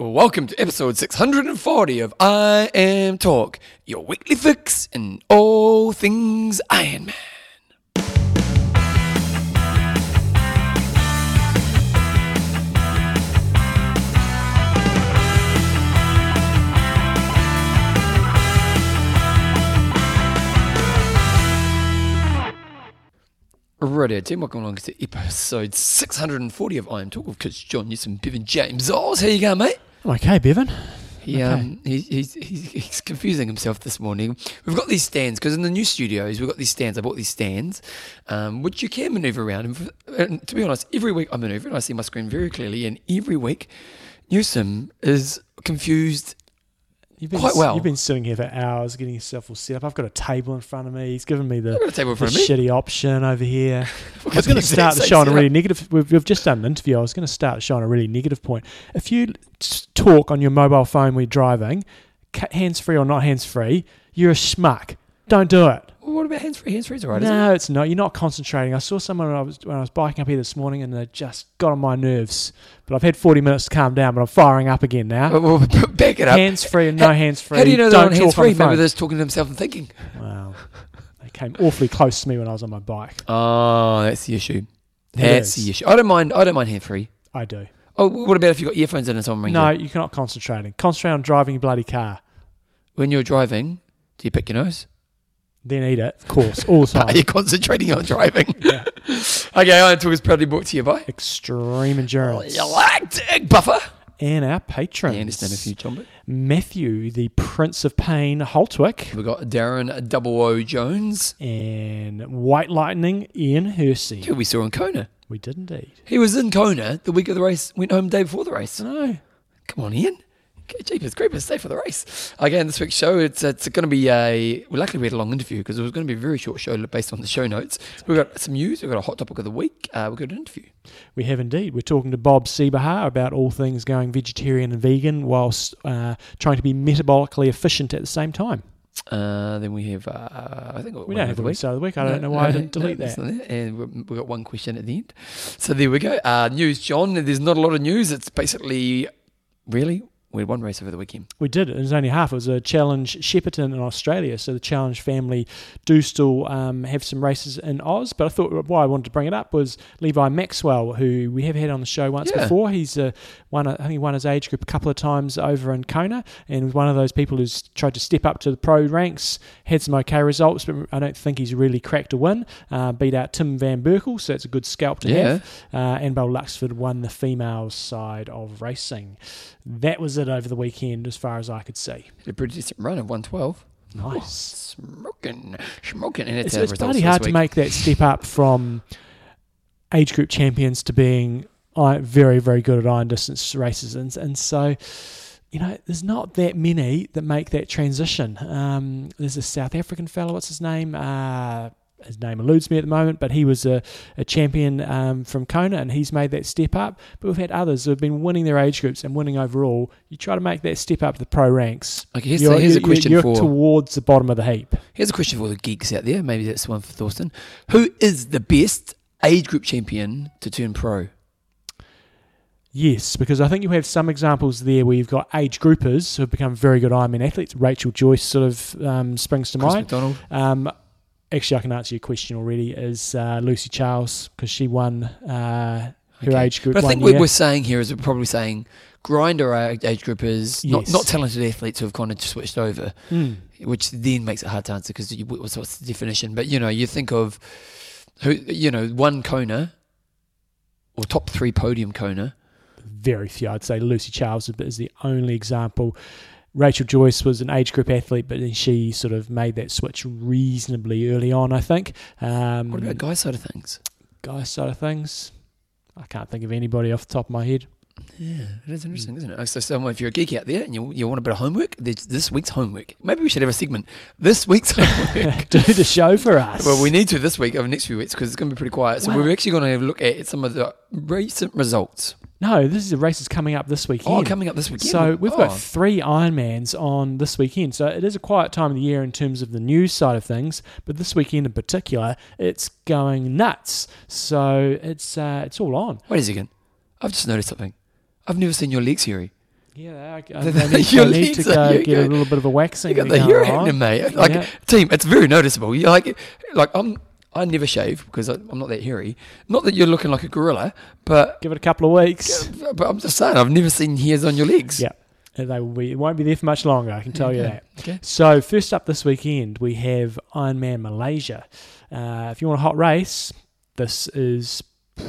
Welcome to episode 640 of I Am Talk, your weekly fix in all things Iron Man. Righto team, welcome along to episode 640 of I Am Talk with Chris John, yes, and Bevan James Oz. How you going, mate? I'm okay, Bevan. He's confusing himself this morning. We've got these stands, because in the new studios, we've got these stands. I bought these stands, which you can manoeuvre around. And to be honest, every week I manoeuvre and I see my screen very clearly, and every week Newsom is confused. You've been sitting here for hours getting yourself all set up. I've got a table in front of me. He's given me the shitty option over here. I was going to start the show on a really negative. We've just done an interview. I was going to start the show on a really negative point. If you talk on your mobile phone when you're driving, hands-free or not hands-free, you're a schmuck. Don't do it. Well, what about hands-free? Hands-free's all right, isn't it? No, it's not. You're not concentrating. I saw someone when I was biking up here this morning, and they just got on my nerves. But I've had 40 minutes to calm down, but I'm firing up again now. Well, back it up. Hands-free and no hands-free. How do you know they're on hands-free? Maybe they're just talking to themselves and thinking. Wow. They came awfully close to me when I was on my bike. Oh, that's the issue. That's the issue. I don't mind hands-free. I do. Oh, what about if you've got earphones in and someone rings you? No, you're not concentrating. Concentrate on driving your bloody car. When you're driving, do you pick your nose? Then eat it, of course, all the time. You're concentrating on driving. Yeah. Okay, I Am Talk is proudly brought to you by Extreme Endurance. You like Dig Buffer. And our patrons. Yeah, I understand a few, John. Matthew, the Prince of Pain, Holtwick. We've got Darren Double O Jones. And White Lightning, Ian Hersey. Who we saw in Kona. We did indeed. He was in Kona the week of the race, went home the day before the race. No. Come on, Ian. Jeepers creepers, stay for the race. Again, this week's show, it's going to be luckily we had a long interview because it was going to be a very short show based on the show notes. We've got some news, we've got a hot topic of the week, we've got an interview. We have indeed. We're talking to Bob Seebohar about all things going vegetarian and vegan whilst trying to be metabolically efficient at the same time. Then we have, I think we don't have the week start of the week. I don't know why I didn't delete that. And we've got one question at the end. So there we go. News, John. There's not a lot of news. It's basically really... We had one race over the weekend. We did. It was only half. It was a Challenge Shepparton in Australia. So the Challenge family do still have some races in Oz. But I thought why I wanted to bring it up was Levi Maxwell, who we have had on the show once before. He's won his age group a couple of times over in Kona, and was one of those people who's tried to step up to the pro ranks, had some okay results, but I don't think he's really cracked a win. Beat out Tim Van Berkel, so it's a good scalp to have. And Bell Luxford won the female side of racing. That was it over the weekend as far as I could see. A pretty decent run of 112. Nice. Oh, smoking. And it's bloody hard to make that step up from age group champions to being very, very good at iron distance races. And so, you know, there's not that many that make that transition. There's a South African fellow, what's his name? His name eludes me at the moment, but he was a champion from Kona, and he's made that step up. But we've had others who have been winning their age groups and winning overall. You try to make that step up to the pro ranks. Okay, here's a question for... You're towards the bottom of the heap. Here's a question for the geeks out there. Maybe that's one for Thorsten. Who is the best age group champion to turn pro? Yes, because I think you have some examples there where you've got age groupers who have become very good Ironman athletes. Rachel Joyce sort of springs to mind. Chris McDonald. Actually, I can answer your question already, is Lucy Charles, because she won her age group. But I think what we're saying here is we're probably saying grinder age groupers, not talented athletes who have kind of switched over, which then makes it hard to answer because what's the definition? But, you know, you think of, one Kona or top three podium Kona. Very few. I'd say Lucy Charles is the only example. Rachel Joyce was an age group athlete, but then she sort of made that switch reasonably early on, I think. What about guy side of things? I can't think of anybody off the top of my head. Yeah, it is interesting, isn't it? So if you're a geek out there and you want a bit of homework, there's this week's homework. Maybe we should have a segment, this week's homework. Do the show for us. Well, we need to this week over the next few weeks because it's going to be pretty quiet. So we're actually going to have a look at some of the recent results. No, this is the races coming up this weekend. Oh, coming up this weekend. So we've got three Ironmans on this weekend. So it is a quiet time of the year in terms of the news side of things, but this weekend in particular, it's going nuts. So it's all on. Wait a second. I've just noticed something. I've never seen your legs, Yuri. Yeah, I need to get a little bit of a waxing. You got the hair out in, mate. Like, yeah. Team, it's very noticeable. You're like I never shave because I'm not that hairy. Not that you're looking like a gorilla, but give it a couple of weeks. But I'm just saying, I've never seen hairs on your legs. Yeah, it won't be there for much longer. I can tell you that. Okay. So first up this weekend, we have Ironman Malaysia. If you want a hot race, this is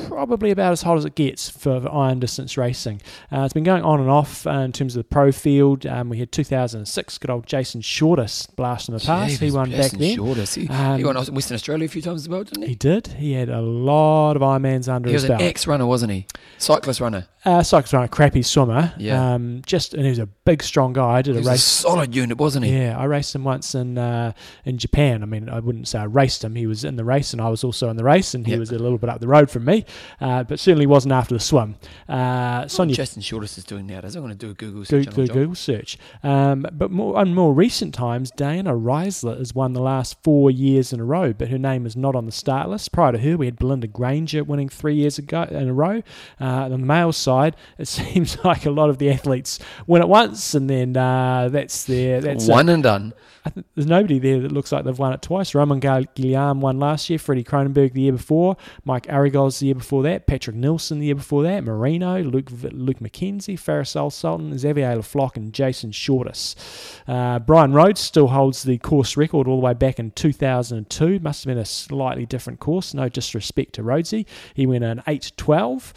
probably about as hot as it gets for iron distance racing. It's been going on and off in terms of the pro field. We had 2006, good old Jason Shortis blasting the past. He won back then. He won Western Australia a few times as well, didn't he? He did. He had a lot of Ironmans under his belt. He was an ex-runner, wasn't he? Cyclist runner, crappy swimmer. Yeah. And he was a big, strong guy. He was a solid unit, wasn't he? Yeah, I raced him once in Japan. I mean, I wouldn't say I raced him. He was in the race, and I was also in the race, and he was a little bit up the road from me, but certainly wasn't after the swim. Jason Shortis is doing now. I'm going to do a Google search. But in more recent times, Diana Reisler has won the last 4 years in a row, but her name is not on the start list. Prior to her, we had Belinda Granger winning 3 years ago in a row. On the male side, it seems like a lot of the athletes win it once, and then that's one and done. I think there's nobody there that looks like they've won it twice. Roman Gilliam won last year, Freddie Cronenberg the year before, Mike Arrigoz the year before that, Patrick Nilsson the year before that, Marino, Luke McKenzie, Faris Al-Sultan, Xavier LaFlock, and Jason Shortis. Brian Rhodes still holds the course record all the way back in 2002. Must have been a slightly different course, no disrespect to Rhodesy. He went in 8:12.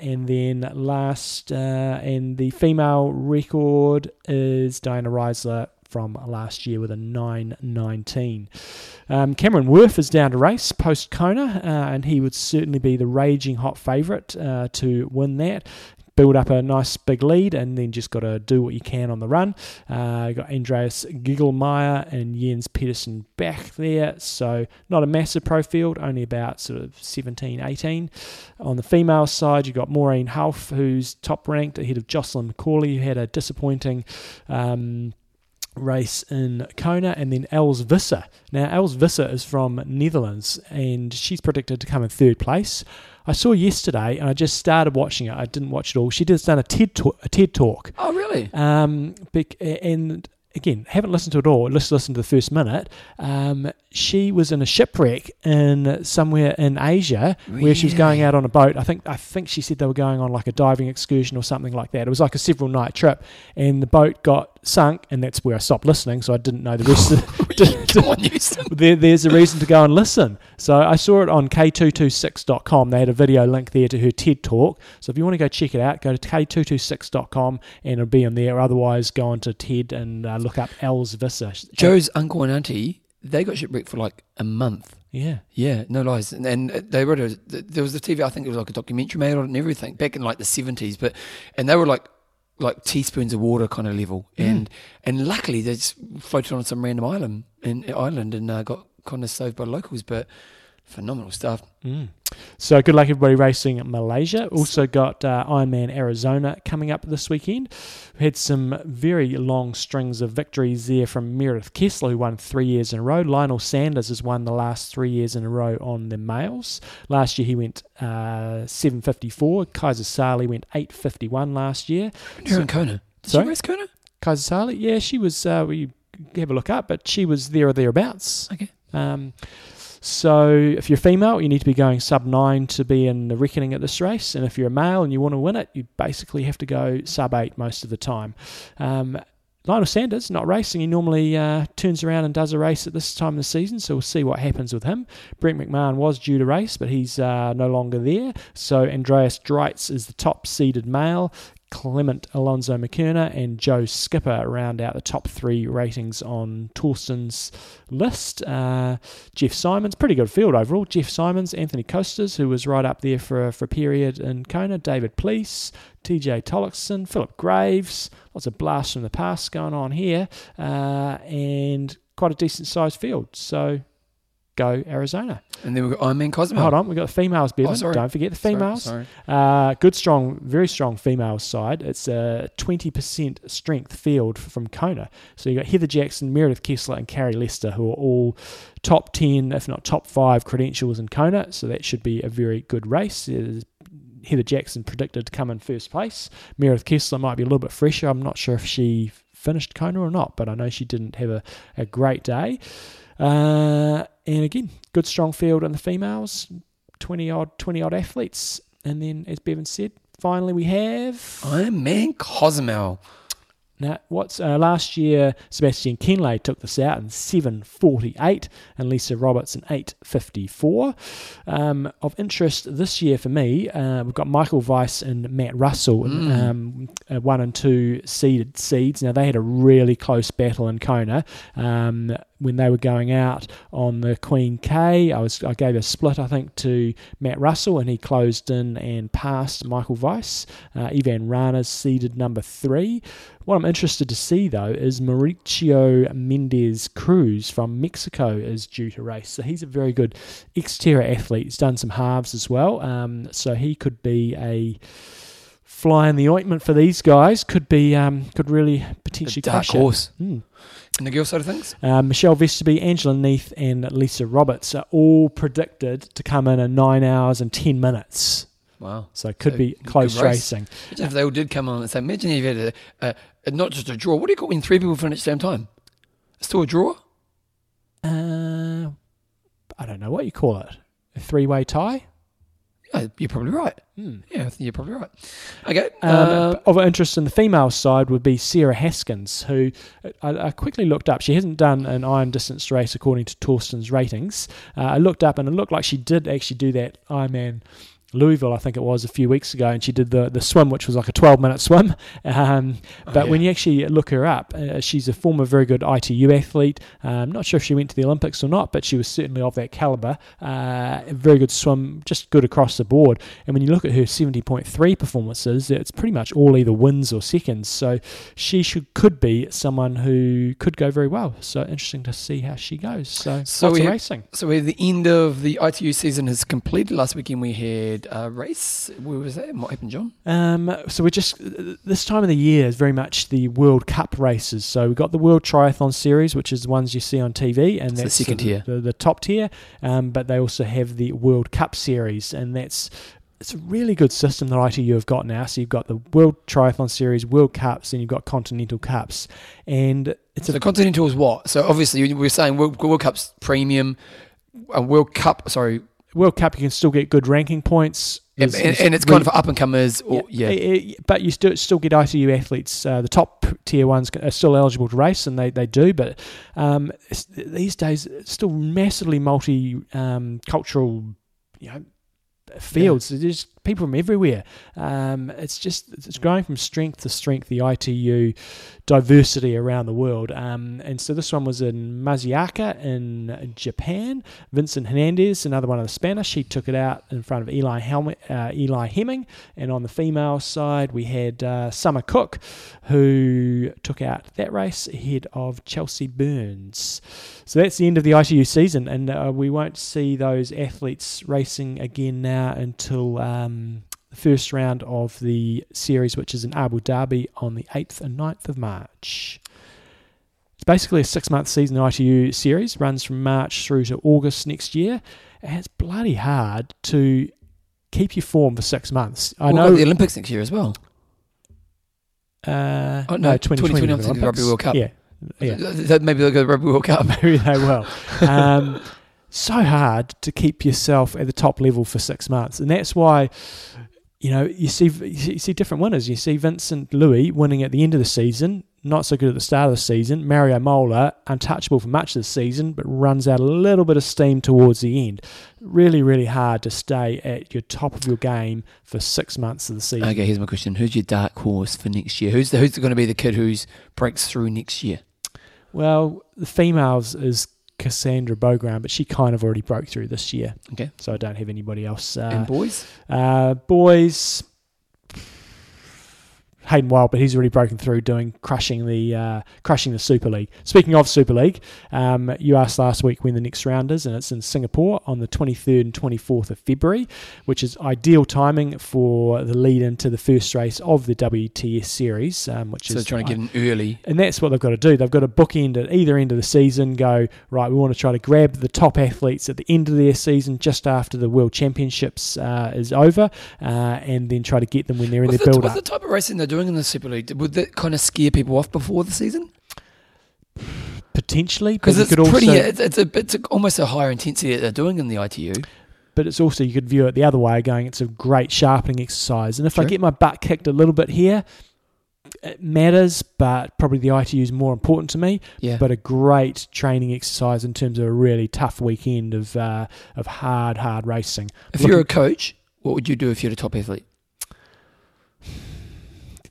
And then last, and the female record is Diana Reisler from last year with a 9:19. Cameron Worth is down to race post Kona, and he would certainly be the raging hot favourite to win that. Build up a nice big lead, and then just got to do what you can on the run. You've got Andreas Giegelmeier and Jens Pedersen back there, so not a massive pro field, only about sort of 17, 18. On the female side, you've got Maureen Half, who's top ranked ahead of Jocelyn McCauley, who had a disappointing race in Kona, and then Els Visser. Now, Els Visser is from Netherlands, and she's predicted to come in third place. I saw yesterday, and I just started watching it. I didn't watch it all. She has done a TED Talk. Oh, really? And again, haven't listened to it all. Let's listen to the first minute. She was in a shipwreck in somewhere in Asia, really? Where she was going out on a boat. I think she said they were going on like a diving excursion or something like that. It was like a several night trip, and the boat got sunk, and that's where I stopped listening. So I didn't know the rest of it. There's a reason to go and listen. So I saw it on k226.com. They had a video link there to her TED Talk. So if you want to go check it out, go to k226.com and it'll be on there. Otherwise, go on to TED and look up Els Visser. Joe's uncle and auntie, they got shipwrecked for like a month. Yeah, no lies. And they wrote there was a TV, I think it was like a documentary made on it and everything back in like the 70s. And they were like teaspoons of water kind of level, and luckily they just floated on some random island and got kind of saved by locals, but phenomenal stuff. So good luck everybody racing in Malaysia. Also got Ironman Arizona coming up this weekend. We had some very long strings of victories there from Meredith Kessler, who won 3 years in a row. Lionel Sanders has won the last 3 years in a row on the males. Last year he went 7:54. Kaija Salih went 8:51 last year. You're in Kona. Did she race Kona? Kaija Salih, yeah, she was. We have a look up, but she was there or thereabouts. Okay. So if you're female, you need to be going sub-9 to be in the reckoning at this race. And if you're a male and you want to win it, you basically have to go sub-8 most of the time. Lionel Sanders, not racing. He normally turns around and does a race at this time of the season, so we'll see what happens with him. Brent McMahon was due to race, but he's no longer there. So Andreas Dreitz is the top-seeded male. Clement Alonso McKerna and Joe Skipper round out the top three ratings on Torsten's list. Jeff Simons, pretty good field overall. Jeff Simons, Anthony Costas, who was right up there for a period in Kona, David Pleace, TJ Tollickson, Philip Graves, lots of blasts from the past going on here, and quite a decent-sized field. So go Arizona. And then we've got Ironman Cosmo. Hold on, we've got the females, Bevan. Oh, don't forget the females. Sorry. Good, strong, very strong female side. It's a 20% strength field from Kona. So you've got Heather Jackson, Meredith Kessler, and Carrie Lester, who are all top 10, if not top 5 credentials in Kona. So that should be a very good race. There's Heather Jackson predicted to come in first place. Meredith Kessler might be a little bit fresher. I'm not sure if she finished Kona or not, but I know she didn't have a great day. And again, good strong field in the females, 20-odd athletes. And then, as Bevan said, finally we have Ironman Cozumel. Now, last year, Sebastian Kenley took this out in 7:48 and Lisa Roberts in 8:54. Of interest this year for me, we've got Michael Weiss and Matt Russell, one and two seeded seeds. Now, they had a really close battle in Kona. When they were going out on the Queen K, I gave a split, I think, to Matt Russell, and he closed in and passed Michael Weiss. Ivan Rana's seeded number 3. What I'm interested to see, though, is Mauricio Mendez Cruz from Mexico is due to race. So he's a very good Xterra athlete. He's done some halves as well. So he could be a fly in the ointment for these guys, could really potentially crush it. Dark horse. And the girl side of things? Michelle Vesterby, Angela Neath and Lisa Roberts are all predicted to come in 9 hours and 10 minutes. Wow. So it could be close racing. Imagine if they all did come on and say, imagine if you had not just a draw. What do you call when 3 people finish at the same time? Still a draw? I don't know what you call it. A 3-way tie? You're probably right. Yeah, I think you're probably right. Okay. Of interest in the female side would be Sarah Haskins, who I quickly looked up. She hasn't done an iron distance race according to Torsten's ratings. I looked up and it looked like she did actually do that Ironman Louisville, I think it was, a few weeks ago, and she did the swim, which was like a 12-minute swim. When you actually look her up, she's a former very good ITU athlete. I'm not sure if she went to the Olympics or not, but she was certainly of that calibre. Very good swim, just good across the board. And when you look at her 70.3 performances, it's pretty much all either wins or seconds. So she could be someone who could go very well. So interesting to see how she goes. So lots of racing. So we're at the end of the ITU season has completed. Last weekend we had race. Where was that? What happened, John? So we're just this time of the year is very much the World Cup races. So we've got the World Triathlon Series, which is the ones you see on TV, and that's the second tier, the top tier. But they also have the World Cup Series, and it's a really good system that ITU have got now. So you've got the World Triathlon Series, World Cups, and you've got Continental Cups. And the Continental is what? So obviously we're saying World Cup's premium, World Cup, you can still get good ranking points. And it's kind of for up-and-comers. But you still get ITU athletes. The top-tier ones are still eligible to race, and they do. But these days, it's still massively multi-cultural fields. Yeah. There's people from everywhere. It's going from strength to strength, the ITU diversity around the world. And so this one was in Maziaka in Japan. Vincent Hernandez, another one of the Spanish, he took it out in front of Eli Hemming. And on the female side, we had Summer Cook, who took out that race ahead of Chelsea Burns. So that's the end of the ITU season, and we won't see those athletes racing again now until the first round of the series, which is in Abu Dhabi on the 8th and 9th of March. It's basically a 6-month season ITU series, runs from March through to August next year, and it's bloody hard to keep your form for 6 months. I know the Olympics next year as well. 2020 Olympics. The Rugby World Cup. Yeah. Maybe they'll go to the Rugby World Cup. Maybe they will. So hard to keep yourself at the top level for 6 months, and that's why you see different winners. You see Vincent Louis winning at the end of the season, not so good at the start of the season. Mario Mola, untouchable for much of the season, but runs out a little bit of steam towards the end. Really, really hard to stay at your top of your game for 6 months of the season. Okay, here's my question. Who's your dark horse for next year? Who's going to be the kid who breaks through next year? Well, the females is Cassandra Bogram, but she kind of already broke through this year. Okay. So I don't have anybody else. And boys? Boys... Hayden Wild, but he's already broken through doing crushing the Super League. Speaking of Super League, you asked last week when the next round is, and it's in Singapore on the 23rd and 24th of February, which is ideal timing for the lead into the first race of the WTS series, which is trying to get in early, and that's what they've got to do. They've got to bookend at either end of the season. Go right, we want to try to grab the top athletes at the end of their season, just after the World Championships is over, and then try to get them when they're in their build up. What's the type of racing they're doing in the Super League? Would that kind of scare people off before the season? Potentially, because it's pretty. It's almost a higher intensity that they're doing in the ITU. But it's also, you could view it the other way, going, it's a great sharpening exercise. And if I get my butt kicked a little bit here, it matters, but probably the ITU is more important to me. Yeah. But a great training exercise in terms of a really tough weekend of hard racing. If you're a coach, what would you do if you're a top athlete?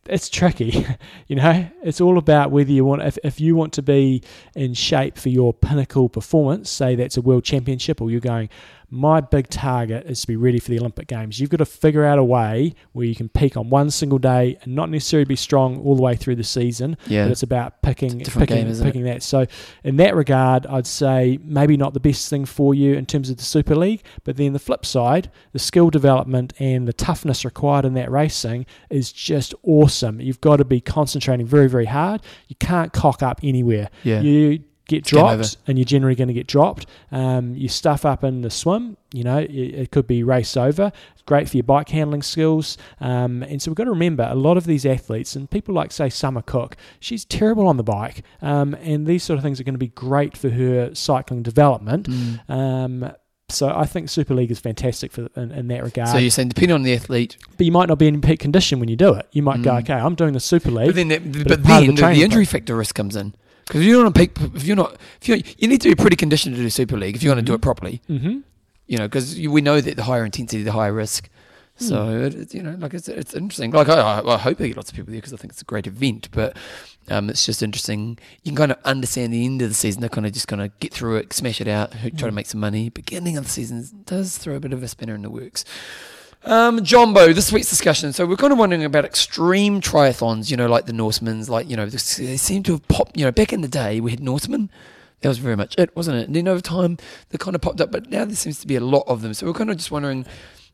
It's tricky, you know. It's all about whether you want, if you want to be in shape for your pinnacle performance, say that's a world championship, or you're going, my big target is to be ready for the Olympic Games. You've got to figure out a way where you can peak on one single day and not necessarily be strong all the way through the season. Yeah. But it's about picking that. So in that regard, I'd say maybe not the best thing for you in terms of the Super League. But then the flip side, the skill development and the toughness required in that racing is just awesome. You've got to be concentrating very, very hard. You can't cock up anywhere. Yeah. You get dropped, and you're generally going to get dropped. You stuff up in the swim, you know, it could be race over. It's great for your bike handling skills. And so we've got to remember, a lot of these athletes, and people like, say, Summer Cook, she's terrible on the bike. And these sort of things are going to be great for her cycling development. Mm. So I think Super League is fantastic for in that regard. So you're saying depending on the athlete. But you might not be in peak condition when you do it. You might go, okay, I'm doing the Super League. But then the injury factor risk comes in. Because you need to be pretty conditioned to do Super League if you want to do it properly. Mm-hmm. You know, because we know that the higher intensity, the higher risk. So it's interesting. Like I hope I get lots of people there because I think it's a great event. But it's just interesting. You can kind of understand the end of the season. They're kind of just going to get through it, smash it out, try to make some money. Beginning of the season does throw a bit of a spinner in the works. Jumbo, this week's discussion. So we're kind of wondering about extreme triathlons, you know, like the Norsemen's, like, you know, they seem to have popped, you know, back in the day we had Norsemen. That was very much it, wasn't it? And then over time they kind of popped up, but now there seems to be a lot of them. So we're kind of just wondering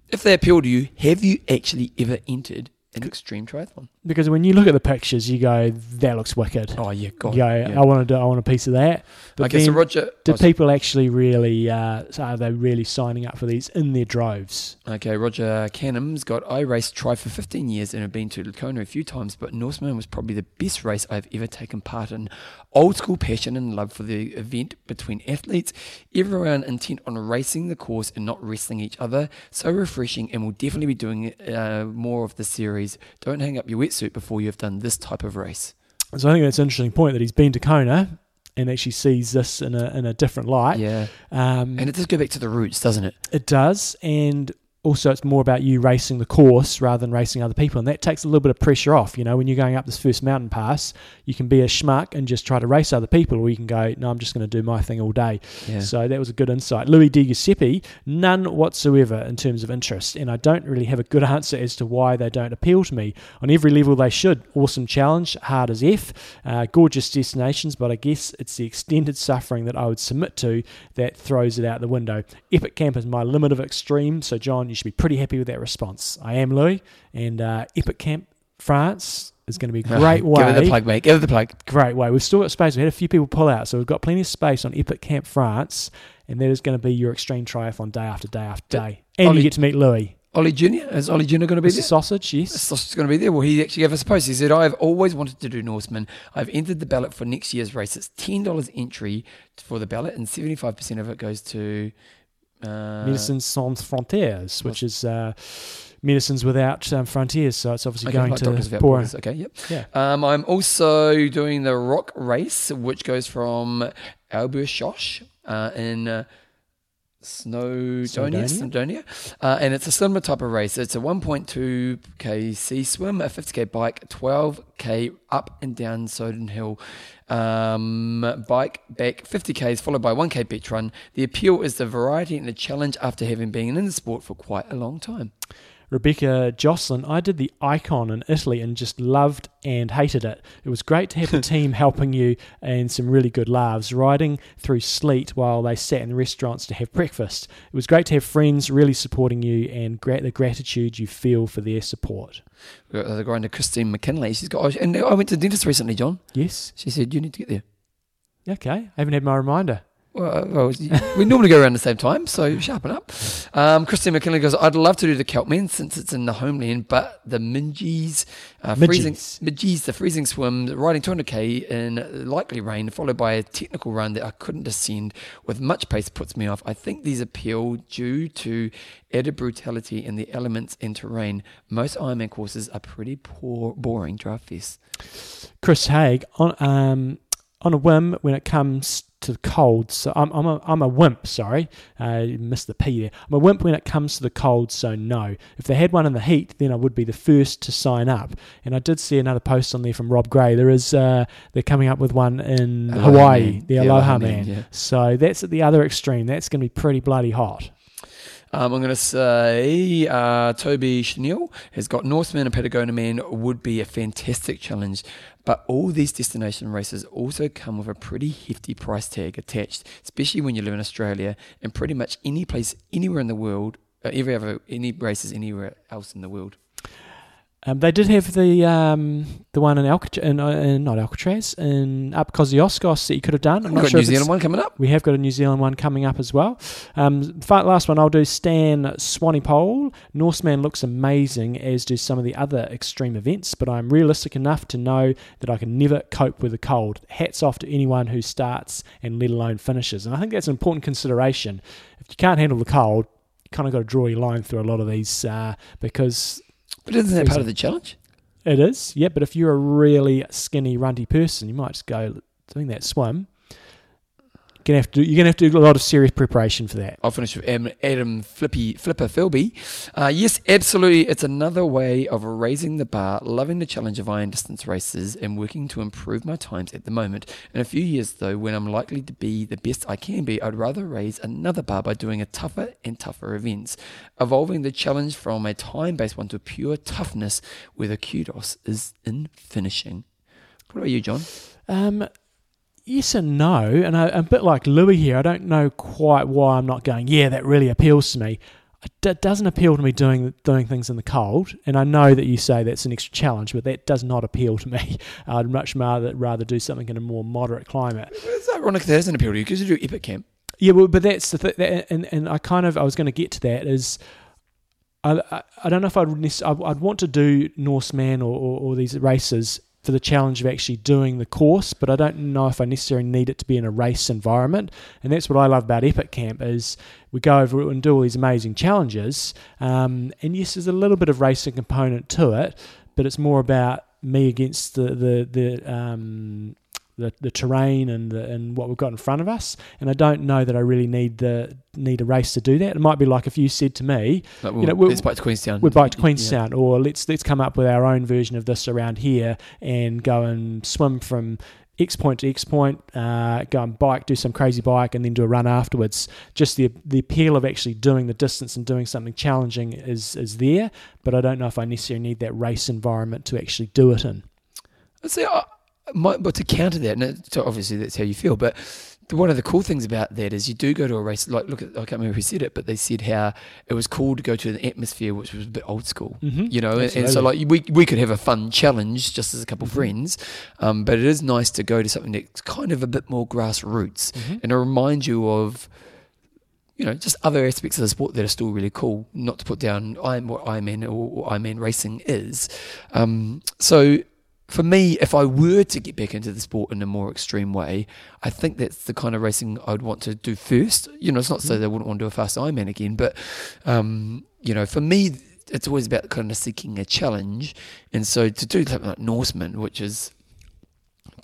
if they appeal to you, have you actually ever entered an extreme triathlon? Because when you look at the pictures, you go, that looks wicked. Oh, yeah, God. You go, yeah. I want a piece of that. But okay, then, so Roger... Do people actually really... are they really signing up for these in their droves? Okay, Roger Canham's got, I raced Tri for 15 years and have been to Kona a few times, but Norseman was probably the best race I've ever taken part in. Old school passion and love for the event between athletes. Everyone intent on racing the course and not wrestling each other. So refreshing, and we'll definitely be doing more of the series. Don't hang up your wetsuit before you've done this type of race. So I think that's an interesting point, that he's been to Kona and actually sees this in a different light. Yeah, and it does go back to the roots, doesn't it? It does, and also it's more about you racing the course rather than racing other people, and that takes a little bit of pressure off. You know, when you're going up this first mountain pass, you can be a schmuck and just try to race other people, or you can go, no, I'm just going to do my thing all day. Yeah. So that was a good insight. Louis Di Giuseppe, none whatsoever in terms of interest, and I don't really have a good answer as to why they don't appeal to me. On every level they should. Awesome challenge, hard as F, gorgeous destinations, but I guess it's the extended suffering that I would submit to that throws it out the window. Epic Camp is my limit of extreme, so John, you should be pretty happy with that response. I am Louis, and Epic Camp France is going to be a great way. Give it the plug, mate. Give it the plug. Great way. We've still got space. We had a few people pull out, so we've got plenty of space on Epic Camp France, and that is going to be your extreme triathlon day after day after day. And Ollie, you get to meet Louis. Ollie Jr.? Is Ollie Jr. going to be there? Sausage, yes. The sausage is going to be there. Well, he actually gave us a post. He said, I have always wanted to do Norseman. I've entered the ballot for next year's race. It's $10 entry for the ballot, and 75% of it goes to... Medicine Sans Frontières, which is Medicines Without Frontiers. So it's obviously going to poor. Okay, yep. Yeah. I'm also doing the rock race, which goes from Albertshoch in Snowdonia. And it's a similar type of race. It's a 1.2k sea swim, a 50k bike, 12k up and down Soden Hill. Bike back 50Ks followed by 1K beach run. The appeal is the variety and the challenge after having been in the sport for quite a long time. Rebecca Jocelyn, I did the Icon in Italy and just loved and hated it. It was great to have a team helping you and some really good laughs, riding through sleet while they sat in restaurants to have breakfast. It was great to have friends really supporting you and the gratitude you feel for their support. They're going to Christine McKinley. And I went to the dentist recently, John. Yes. She said, you need to get there. Okay. I haven't had my reminder. Well, we normally go around the same time, so sharpen up. Christine McKinley goes, I'd love to do the Kelpman since it's in the homeland, but the the freezing swim, riding 200k in likely rain, followed by a technical run that I couldn't descend with much pace puts me off. I think these appeal due to added brutality in the elements and terrain. Most Ironman courses are pretty boring draft fests. Chris Haig, on a whim when it comes to the cold, so I'm a wimp, sorry, you missed the P there. I'm a wimp when it comes to the cold, so no. If they had one in the heat, then I would be the first to sign up. And I did see another post on there from Rob Gray. There is, they're coming up with one in Hawaii, the Aloha Man. Yeah. So that's at the other extreme. That's going to be pretty bloody hot. I'm going to say Toby Chenille has got Norseman and Patagonia Man would be a fantastic challenge, but all these destination races also come with a pretty hefty price tag attached, especially when you live in Australia and pretty much any place anywhere in the world, any races anywhere else in the world. They did have the one in up Kosciuszko that you could have done. We've got a New Zealand one coming up. We have got a New Zealand one coming up as well. Last one I'll do, Stan Swanepoel. Norseman looks amazing, as do some of the other extreme events, but I'm realistic enough to know that I can never cope with the cold. Hats off to anyone who starts and let alone finishes. And I think that's an important consideration. If you can't handle the cold, you kind of got to draw your line through a lot of these because... But isn't that part of the challenge? It is, yeah. But if you're a really skinny, runty person, you might just go doing that swim. You're going to have to do a lot of serious preparation for that. I'll finish with Adam Flipper Philby. Yes, absolutely. It's another way of raising the bar, loving the challenge of iron distance races and working to improve my times at the moment. In a few years, though, when I'm likely to be the best I can be, I'd rather raise another bar by doing a tougher and tougher events, evolving the challenge from a time-based one to pure toughness where the kudos is in finishing. What about you, John? Yes and no, and I'm a bit like Louis here. I don't know quite why I'm not going, yeah, that really appeals to me. It doesn't appeal to me doing things in the cold, and I know that you say that's an extra challenge, but that does not appeal to me. I'd much rather do something in a more moderate climate. It's ironic that doesn't appeal to you because you do epic camp. Yeah, well, but that's the thing, and I was going to get to that, is... I don't know if I'd want to do Norseman or these races for the challenge of actually doing the course, but I don't know if I necessarily need it to be in a race environment. And that's what I love about Epic Camp, is we go over and do all these amazing challenges, and yes, there's a little bit of racing component to it, but it's more about me against the terrain and what we've got in front of us, and I don't know that I really need a race to do that. It might be like if you said to me, like, let's bike to Queenstown. We'll bike to Queenstown, yeah. Or let's come up with our own version of this around here and go and swim from X point to X point, go and bike, do some crazy bike, and then do a run afterwards. Just the appeal of actually doing the distance and doing something challenging is there, but I don't know if I necessarily need that race environment to actually do it in. But to counter that, and so obviously that's how you feel, but one of the cool things about that is you do go to a race, I can't remember who said it, but they said how it was cool to go to an atmosphere which was a bit old school, and so we could have a fun challenge just as a couple of friends, but it is nice to go to something that's kind of a bit more grassroots, and it reminds you of... just other aspects of the sport that are still really cool, not to put down what Ironman or Ironman racing is. So... for me, if I were to get back into the sport in a more extreme way, I think that's the kind of racing I'd want to do first. It's not so that I wouldn't want to do a fast Ironman again, but, for me, it's always about kind of seeking a challenge. And so to do something like Norseman, which is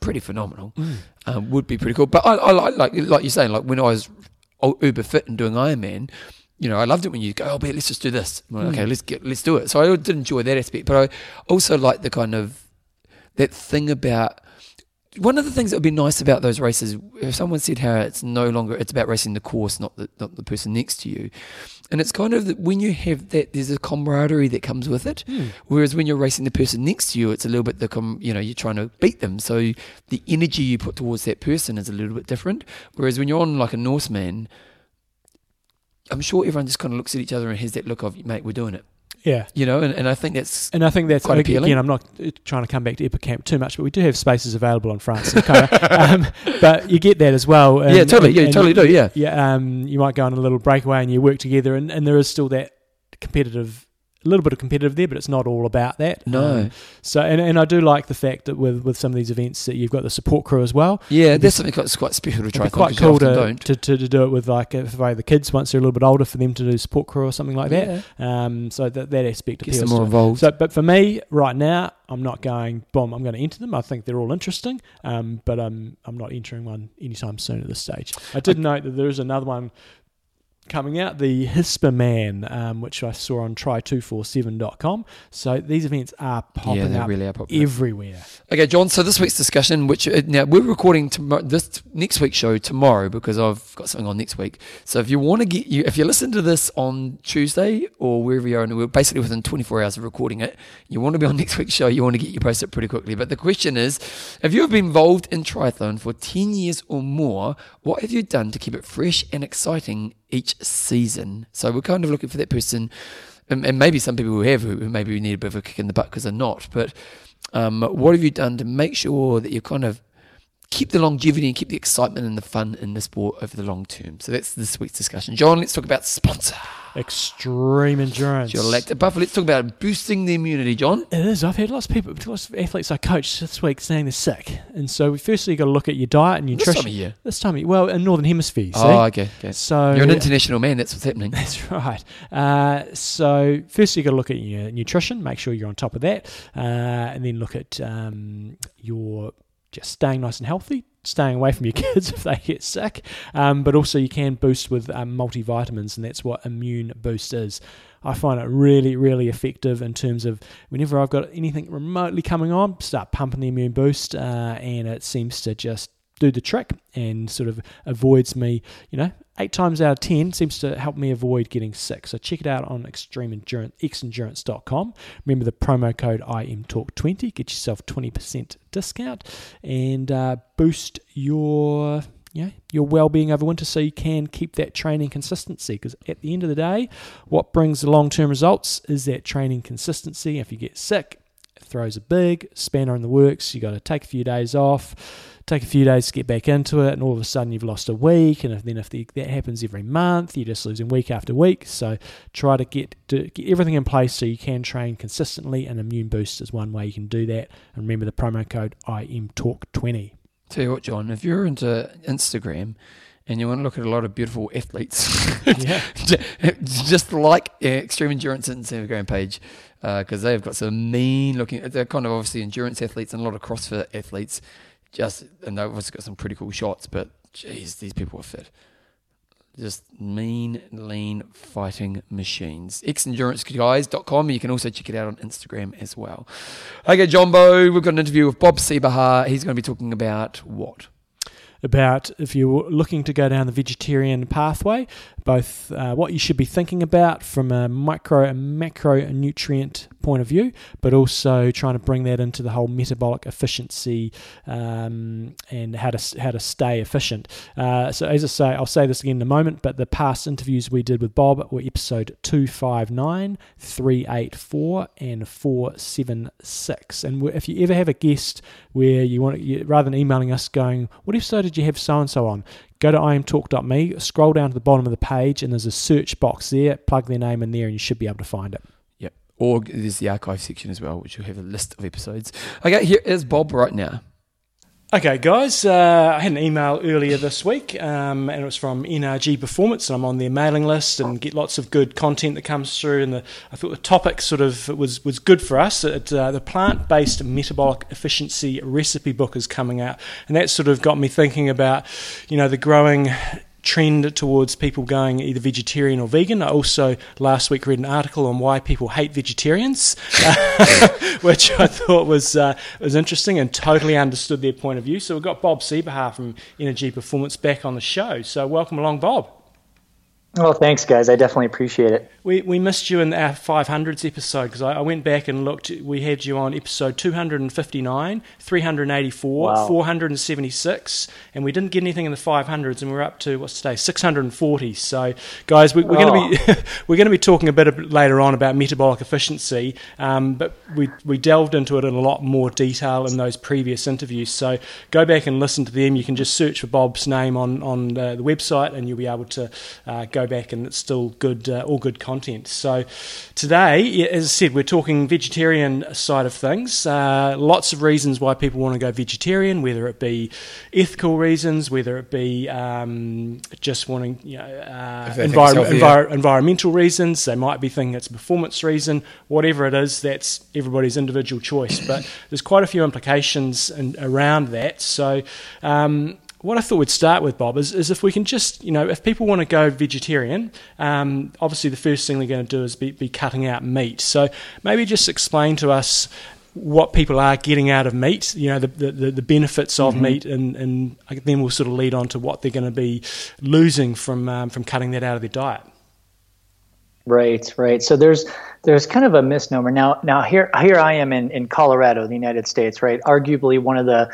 pretty phenomenal, would be pretty cool. But I like you're saying, like when I was uber fit and doing Ironman, I loved it when you go, oh, but let's just do this. Like, okay, let's do it. So I did enjoy that aspect, but I also like the kind of, that thing about one of the things that would be nice about those races, if someone said how it's no longer, it's about racing the course, not the person next to you. And it's kind of, when you have that, there's a camaraderie that comes with it. Mm. Whereas when you're racing the person next to you, it's a little bit, you're trying to beat them. So the energy you put towards that person is a little bit different. Whereas when you're on like a Norseman, I'm sure everyone just kind of looks at each other and has that look of, mate, we're doing it. Yeah, and I think that's quite appealing. Again, I'm not trying to come back to Epicamp too much, but we do have spaces available on France and but you get that as well. And, yeah, totally. Yeah, you totally do. Yeah, yeah. You might go on a little breakaway and you work together, and there is still that competitive, a little bit of competitive there, but it's not all about that. No. So and I do like the fact that with some of these events that you've got the support crew as well. Yeah, that's something that's quite special to try. It's quite cool to do it with, like, if the kids, once they're a little bit older, for them to do support crew or something like that. So that aspect appeals. Get them more involved. So, but for me right now, I'm not going, boom, I'm going to enter them. I think they're all interesting, but I'm not entering one anytime soon at this stage. I did note that there is another one coming out, the Hispaman, which I saw on try247.com. So these events are popping up really everywhere. Okay, John, so this week's discussion, which now we're recording this next week's show tomorrow because I've got something on next week. So if you want to if you listen to this on Tuesday or wherever you are, and we're basically within 24 hours of recording it, you want to be on next week's show, you want to get your post up pretty quickly. But the question is, if you have been involved in triathlon for 10 years or more, what have you done to keep it fresh and exciting each season? So we're kind of looking for that person, and maybe some people who maybe need a bit of a kick in the butt because they're not, but what have you done to make sure that you kind of keep the longevity and keep the excitement and the fun in the sport over the long term? So that's this week's discussion. John, let's talk about sponsor. Extreme Endurance. Your lactate buffer. Let's talk about boosting the immunity, John. It is. I've had lots of athletes I coached this week saying they're sick. And so we firstly got to look at your diet and nutrition. This time of year. Well, in Northern Hemisphere, you see. Oh, okay. So, you're an international man. That's what's happening. That's right. So firstly, you got to look at your nutrition. Make sure you're on top of that. And then look at your... just staying nice and healthy, staying away from your kids if they get sick, but also you can boost with multivitamins, and that's what Immune Boost is. I find it really, really effective in terms of whenever I've got anything remotely coming on, start pumping the Immune Boost, and it seems to just do the trick and sort of avoids me, 8 times out of 10 seems to help me avoid getting sick. So check it out on Extreme Endurance, xendurance.com. Remember the promo code IMTalk20. Get yourself 20% discount and boost your well-being over winter so you can keep that training consistency, because at the end of the day, what brings the long-term results is that training consistency. If you get sick, it throws a big spanner in the works. You got to take a few days off. Take a few days to get back into it, and all of a sudden you've lost a week, and if that happens every month, you're just losing week after week. So try to get everything in place so you can train consistently, and Immune Boost is one way you can do that. And remember the promo code IMTalk20. Tell you what, John, if you're into Instagram and you want to look at a lot of beautiful athletes, just like Extreme Endurance Instagram page, because they've got some mean looking, they're kind of obviously endurance athletes and a lot of CrossFit athletes. And they've also got some pretty cool shots, but geez, these people are fit. Just mean, lean, fighting machines. Xenduranceguys.com. You can also check it out on Instagram as well. Okay, Jumbo, we've got an interview with Bob Seebohar. He's going to be talking about what? About if you're looking to go down the vegetarian pathway, both what you should be thinking about from a micro and macronutrient point of view, but also trying to bring that into the whole metabolic efficiency and how to stay efficient. So as I say, I'll say this again in a moment, but the past interviews we did with Bob were episode 259, 384 and 476. And if you ever have a guest where you want, rather than emailing us going, what episode did you have so-and-so on? Go to iamtalk.me, scroll down to the bottom of the page, and there's a search box there. Plug their name in there, and you should be able to find it. Yep. Or there's the archive section as well, which will have a list of episodes. Okay, here is Bob right now. Okay, guys, I had an email earlier this week, and it was from NRG Performance, and I'm on their mailing list and get lots of good content that comes through, and I thought the topic sort of was good for us. The Plant-Based Metabolic Efficiency Recipe Book is coming out, and that sort of got me thinking about, the growing trend towards people going either vegetarian or vegan. I also last week read an article on why people hate vegetarians, which I thought was interesting and totally understood their point of view. So we've got Bob Seebohar from Energy Performance back on the show. So welcome along, Bob. Oh, thanks, guys. I definitely appreciate it. We missed you in our 500s episode because I went back and looked. We had you on episode 259, 384, wow, 476, and we didn't get anything in the 500s, and we're up to, what's today, 640. So, guys, we're going to be we're going to be talking a bit later on about metabolic efficiency, but we delved into it in a lot more detail in those previous interviews. So go back and listen to them. You can just search for Bob's name on the website, and you'll be able to go back, and it's still good, all good content. So today, as I said, we're talking vegetarian side of things. Lots of reasons why people want to go vegetarian, whether it be ethical reasons, whether it be just wanting, you know, environmental reasons. They might be thinking it's a performance reason. Whatever it is, that's everybody's individual choice. But there's quite a few implications around that. So what I thought we'd start with, Bob, is if we can just, you know, if people want to go vegetarian, obviously the first thing they're going to do is be cutting out meat. So maybe just explain to us what people are getting out of meat, you know, the benefits of meat, and then we'll sort of lead on to what they're going to be losing from cutting that out of their diet. Right. So there's kind of a misnomer. Now here I am in Colorado, the United States, right? Arguably one of the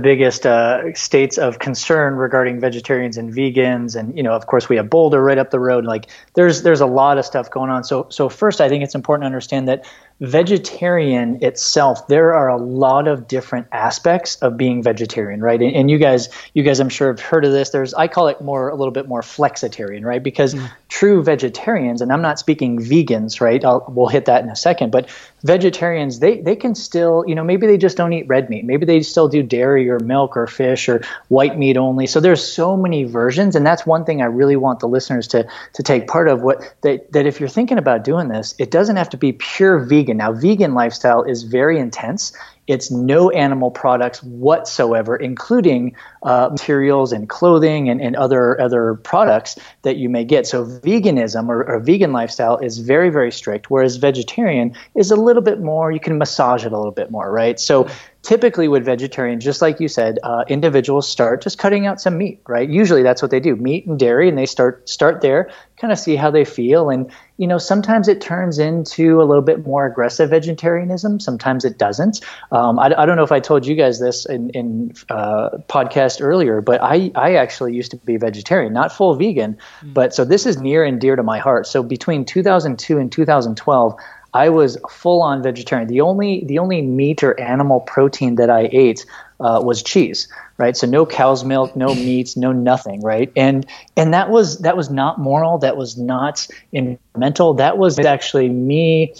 biggest states of concern regarding vegetarians and vegans, and, you know, of course we have Boulder right up the road. Like there's a lot of stuff going on. So first, I think it's important to understand that vegetarian itself, there are a lot of different aspects of being vegetarian, right? And you guys, I'm sure have heard of this. I call it a little bit more flexitarian, right? Because true vegetarians, and I'm not speaking vegans, right? We'll hit that in a second, but vegetarians, they can still, you know, maybe they just don't eat red meat. Maybe they still do dairy or milk or fish or white meat only. So there's so many versions, and that's one thing I really want the listeners to take part of, that if you're thinking about doing this, it doesn't have to be pure vegan. Now, vegan lifestyle is very intense. It's no animal products whatsoever, including materials and clothing and other products that you may get. So veganism or vegan lifestyle is very, very strict, whereas vegetarian is a little bit more, you can massage it a little bit more, right? So typically with vegetarian, just like you said, individuals start just cutting out some meat, right? Usually that's what they do, meat and dairy, and they start there, kind of see how they feel. And, you know, sometimes it turns into a little bit more aggressive vegetarianism. Sometimes it doesn't. I don't know if I told you guys this in podcast earlier, but I actually used to be vegetarian, not full vegan, but so this is near and dear to my heart. So between 2002 and 2012, I was full-on vegetarian. The only meat or animal protein that I ate was cheese, right? So no cow's milk, no meats, no nothing, right? And that was not moral. That was not environmental. That was actually me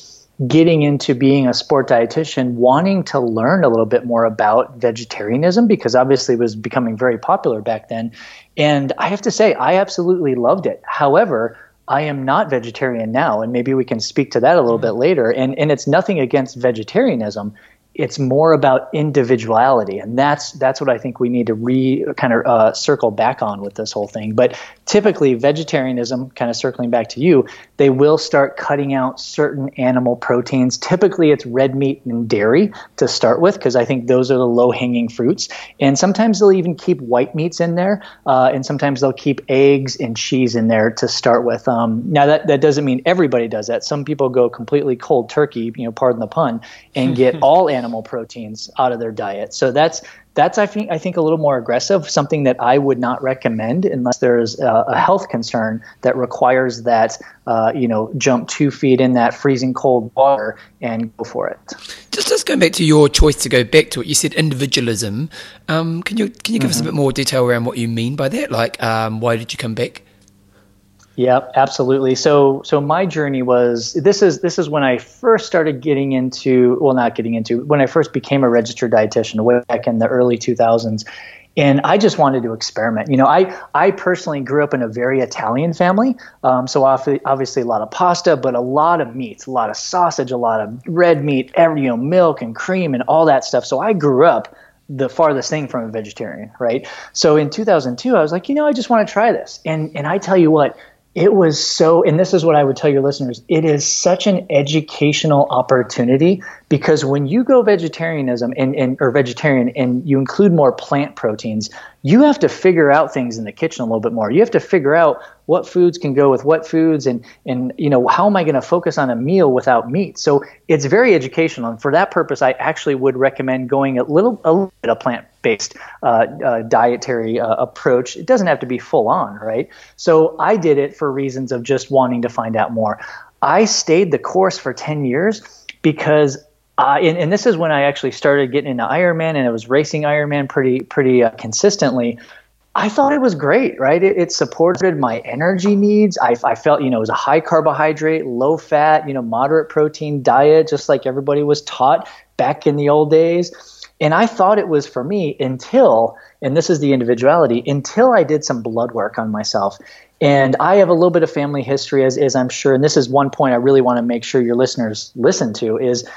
getting into being a sport dietitian, wanting to learn a little bit more about vegetarianism, because obviously it was becoming very popular back then. And I have to say, I absolutely loved it. However, I am not vegetarian now, and maybe we can speak to that a little bit later. And it's nothing against vegetarianism. It's more about individuality, and that's what I think we need to circle back on with this whole thing. But typically vegetarianism, kind of circling back to you, they will start cutting out certain animal proteins. Typically it's red meat and dairy to start with, because I think those are the low-hanging fruits. And sometimes they'll even keep white meats in there, and sometimes they'll keep eggs and cheese in there to start with. Now that doesn't mean everybody does that. Some people go completely cold turkey, you know, pardon the pun, and get all animal proteins out of their diet. So that's I think a little more aggressive, something that I would not recommend unless there is a health concern that requires that jump 2 feet in that freezing cold water and go for it. Just going back to your choice to go back to it, you said individualism. Can you give us a bit more detail around what you mean by that? Like, why did you come back? Yeah, absolutely. So my journey was, this is when I first started when I first became a registered dietitian way back in the early 2000s. And I just wanted to experiment. You know, I personally grew up in a very Italian family, so obviously a lot of pasta, but a lot of meats, a lot of sausage, a lot of red meat, milk and cream and all that stuff. So I grew up the farthest thing from a vegetarian, right? So in 2002, I was like, you know, I just want to try this. And I tell you what, it was so, and this is what I would tell your listeners, it is such an educational opportunity, because when you go vegetarianism or vegetarian and you include more plant proteins, you have to figure out things in the kitchen a little bit more. You have to figure out what foods can go with what foods, and you know, how am I going to focus on a meal without meat? So it's very educational, and for that purpose, I actually would recommend going a little bit of plant-based dietary approach. It doesn't have to be full on, right? So I did it for reasons of just wanting to find out more. I stayed the course for 10 years because and this is when I actually started getting into Ironman, and I was racing Ironman pretty consistently. I thought it was great, right? It supported my energy needs. I felt, you know, it was a high carbohydrate, low fat, you know, moderate protein diet, just like everybody was taught back in the old days. And I thought it was for me until, and this is the individuality, until I did some blood work on myself. And I have a little bit of family history, as I'm sure, and this is one point I really want to make sure your listeners listen to, is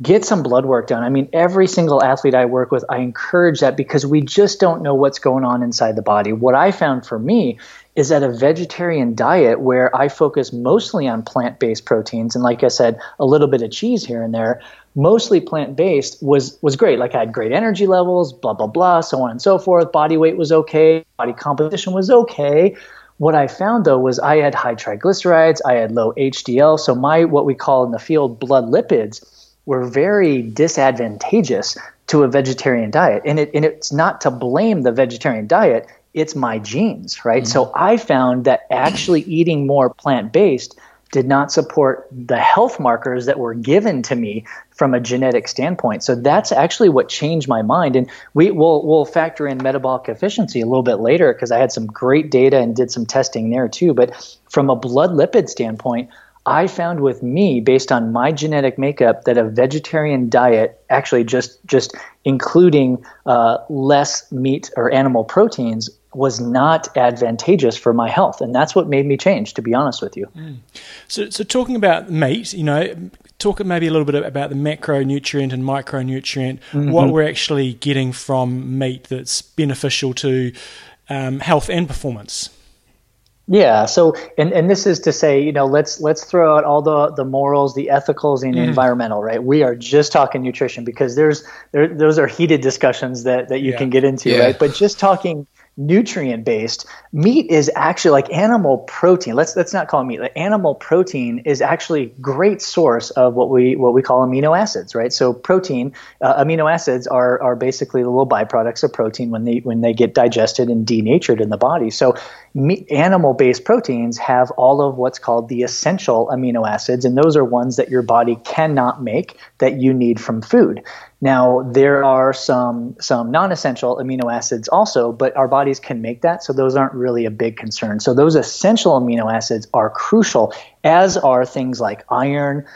get some blood work done. I mean, every single athlete I work with, I encourage that, because we just don't know what's going on inside the body. What I found for me is that a vegetarian diet where I focus mostly on plant-based proteins, and like I said, a little bit of cheese here and there, mostly plant-based, was great. Like, I had great energy levels, blah, blah, blah, so on and so forth. Body weight was okay. Body composition was okay. What I found, though, was I had high triglycerides. I had low HDL. So my, what we call in the field, blood lipids, were very disadvantageous to a vegetarian diet. And it's not to blame the vegetarian diet, it's my genes, right? Mm-hmm. So I found that actually eating more plant-based did not support the health markers that were given to me from a genetic standpoint. So that's actually what changed my mind. And we'll factor in metabolic efficiency a little bit later, because I had some great data and did some testing there too. But from a blood lipid standpoint, I found with me, based on my genetic makeup, that a vegetarian diet, actually just including less meat or animal proteins, was not advantageous for my health. And that's what made me change, to be honest with you. Mm. So talking about meat, you know, talk maybe a little bit about the macronutrient and micronutrient, mm-hmm. what we're actually getting from meat that's beneficial to health and performance. Yeah. So, and this is to say, you know, let's throw out all the morals, the ethicals, and environmental, right? We are just talking nutrition, because those are heated discussions that you can get into, right? But just talking nutrient-based, meat is actually, like, animal protein. Let's not call it meat. Like, animal protein is actually a great source of what we call amino acids, right? So protein, amino acids are basically the little byproducts of protein when they get digested and denatured in the body. So animal-based proteins have all of what's called the essential amino acids, and those are ones that your body cannot make that you need from food. Now, there are some non-essential amino acids also, but our bodies can make that, so those aren't really a big concern. So those essential amino acids are crucial, as are things like iron,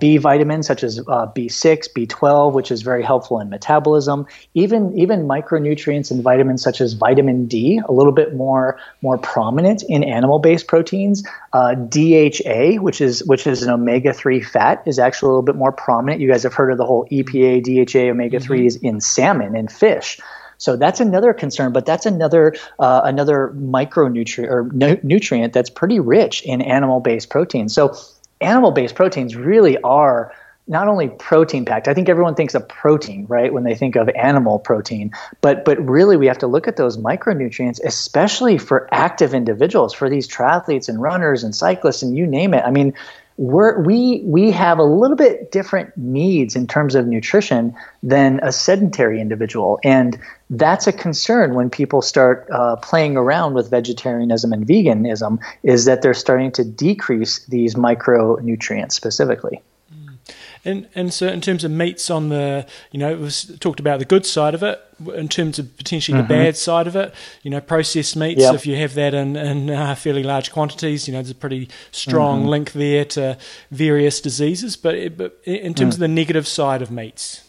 B vitamins such as B6, B12, which is very helpful in metabolism, even micronutrients and vitamins such as vitamin D, a little bit more prominent in animal-based proteins. DHA, which is an omega-3 fat, is actually a little bit more prominent. You guys have heard of the whole EPA, DHA, omega-3s in salmon and fish. So that's another concern, but that's another micronutrient or nutrient that's pretty rich in animal-based proteins. So animal-based proteins really are not only protein-packed. I think everyone thinks of protein, right, when they think of animal protein, but really we have to look at those micronutrients, especially for active individuals, for these triathletes and runners and cyclists and you name it. I mean, we have a little bit different needs in terms of nutrition than a sedentary individual, and that's a concern when people start playing around with vegetarianism and veganism, is that they're starting to decrease these micronutrients specifically. And so in terms of meats on the, you know, it was talked about the good side of it, in terms of potentially the bad side of it, you know, processed meats, if you have that in fairly large quantities, you know, there's a pretty strong link there to various diseases. But in terms of the negative side of meats.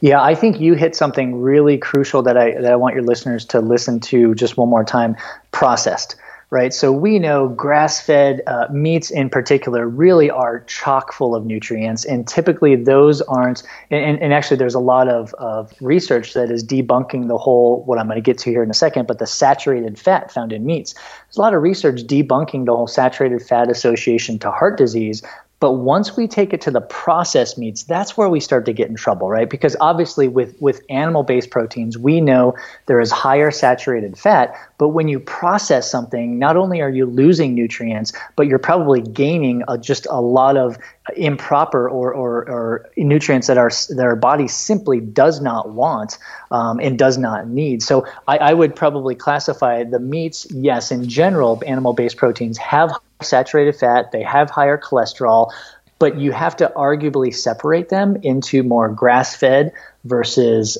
Yeah, I think you hit something really crucial that I want your listeners to listen to just one more time, processed. right? So we know grass-fed meats in particular really are chock full of nutrients, and typically those aren't, and actually there's a lot of research that is debunking the whole, what I'm going to get to here in a second, but the saturated fat found in meats. There's a lot of research debunking the whole saturated fat association to heart disease. But once we take it to the processed meats, that's where we start to get in trouble, right? Because obviously with animal-based proteins, we know there is higher saturated fat, but when you process something, not only are you losing nutrients, but you're probably gaining just a lot of improper or nutrients that our body simply does not want and does not need. So I would probably classify the meats, yes, in general, animal-based proteins have saturated fat, they have higher cholesterol, but you have to arguably separate them into more grass-fed versus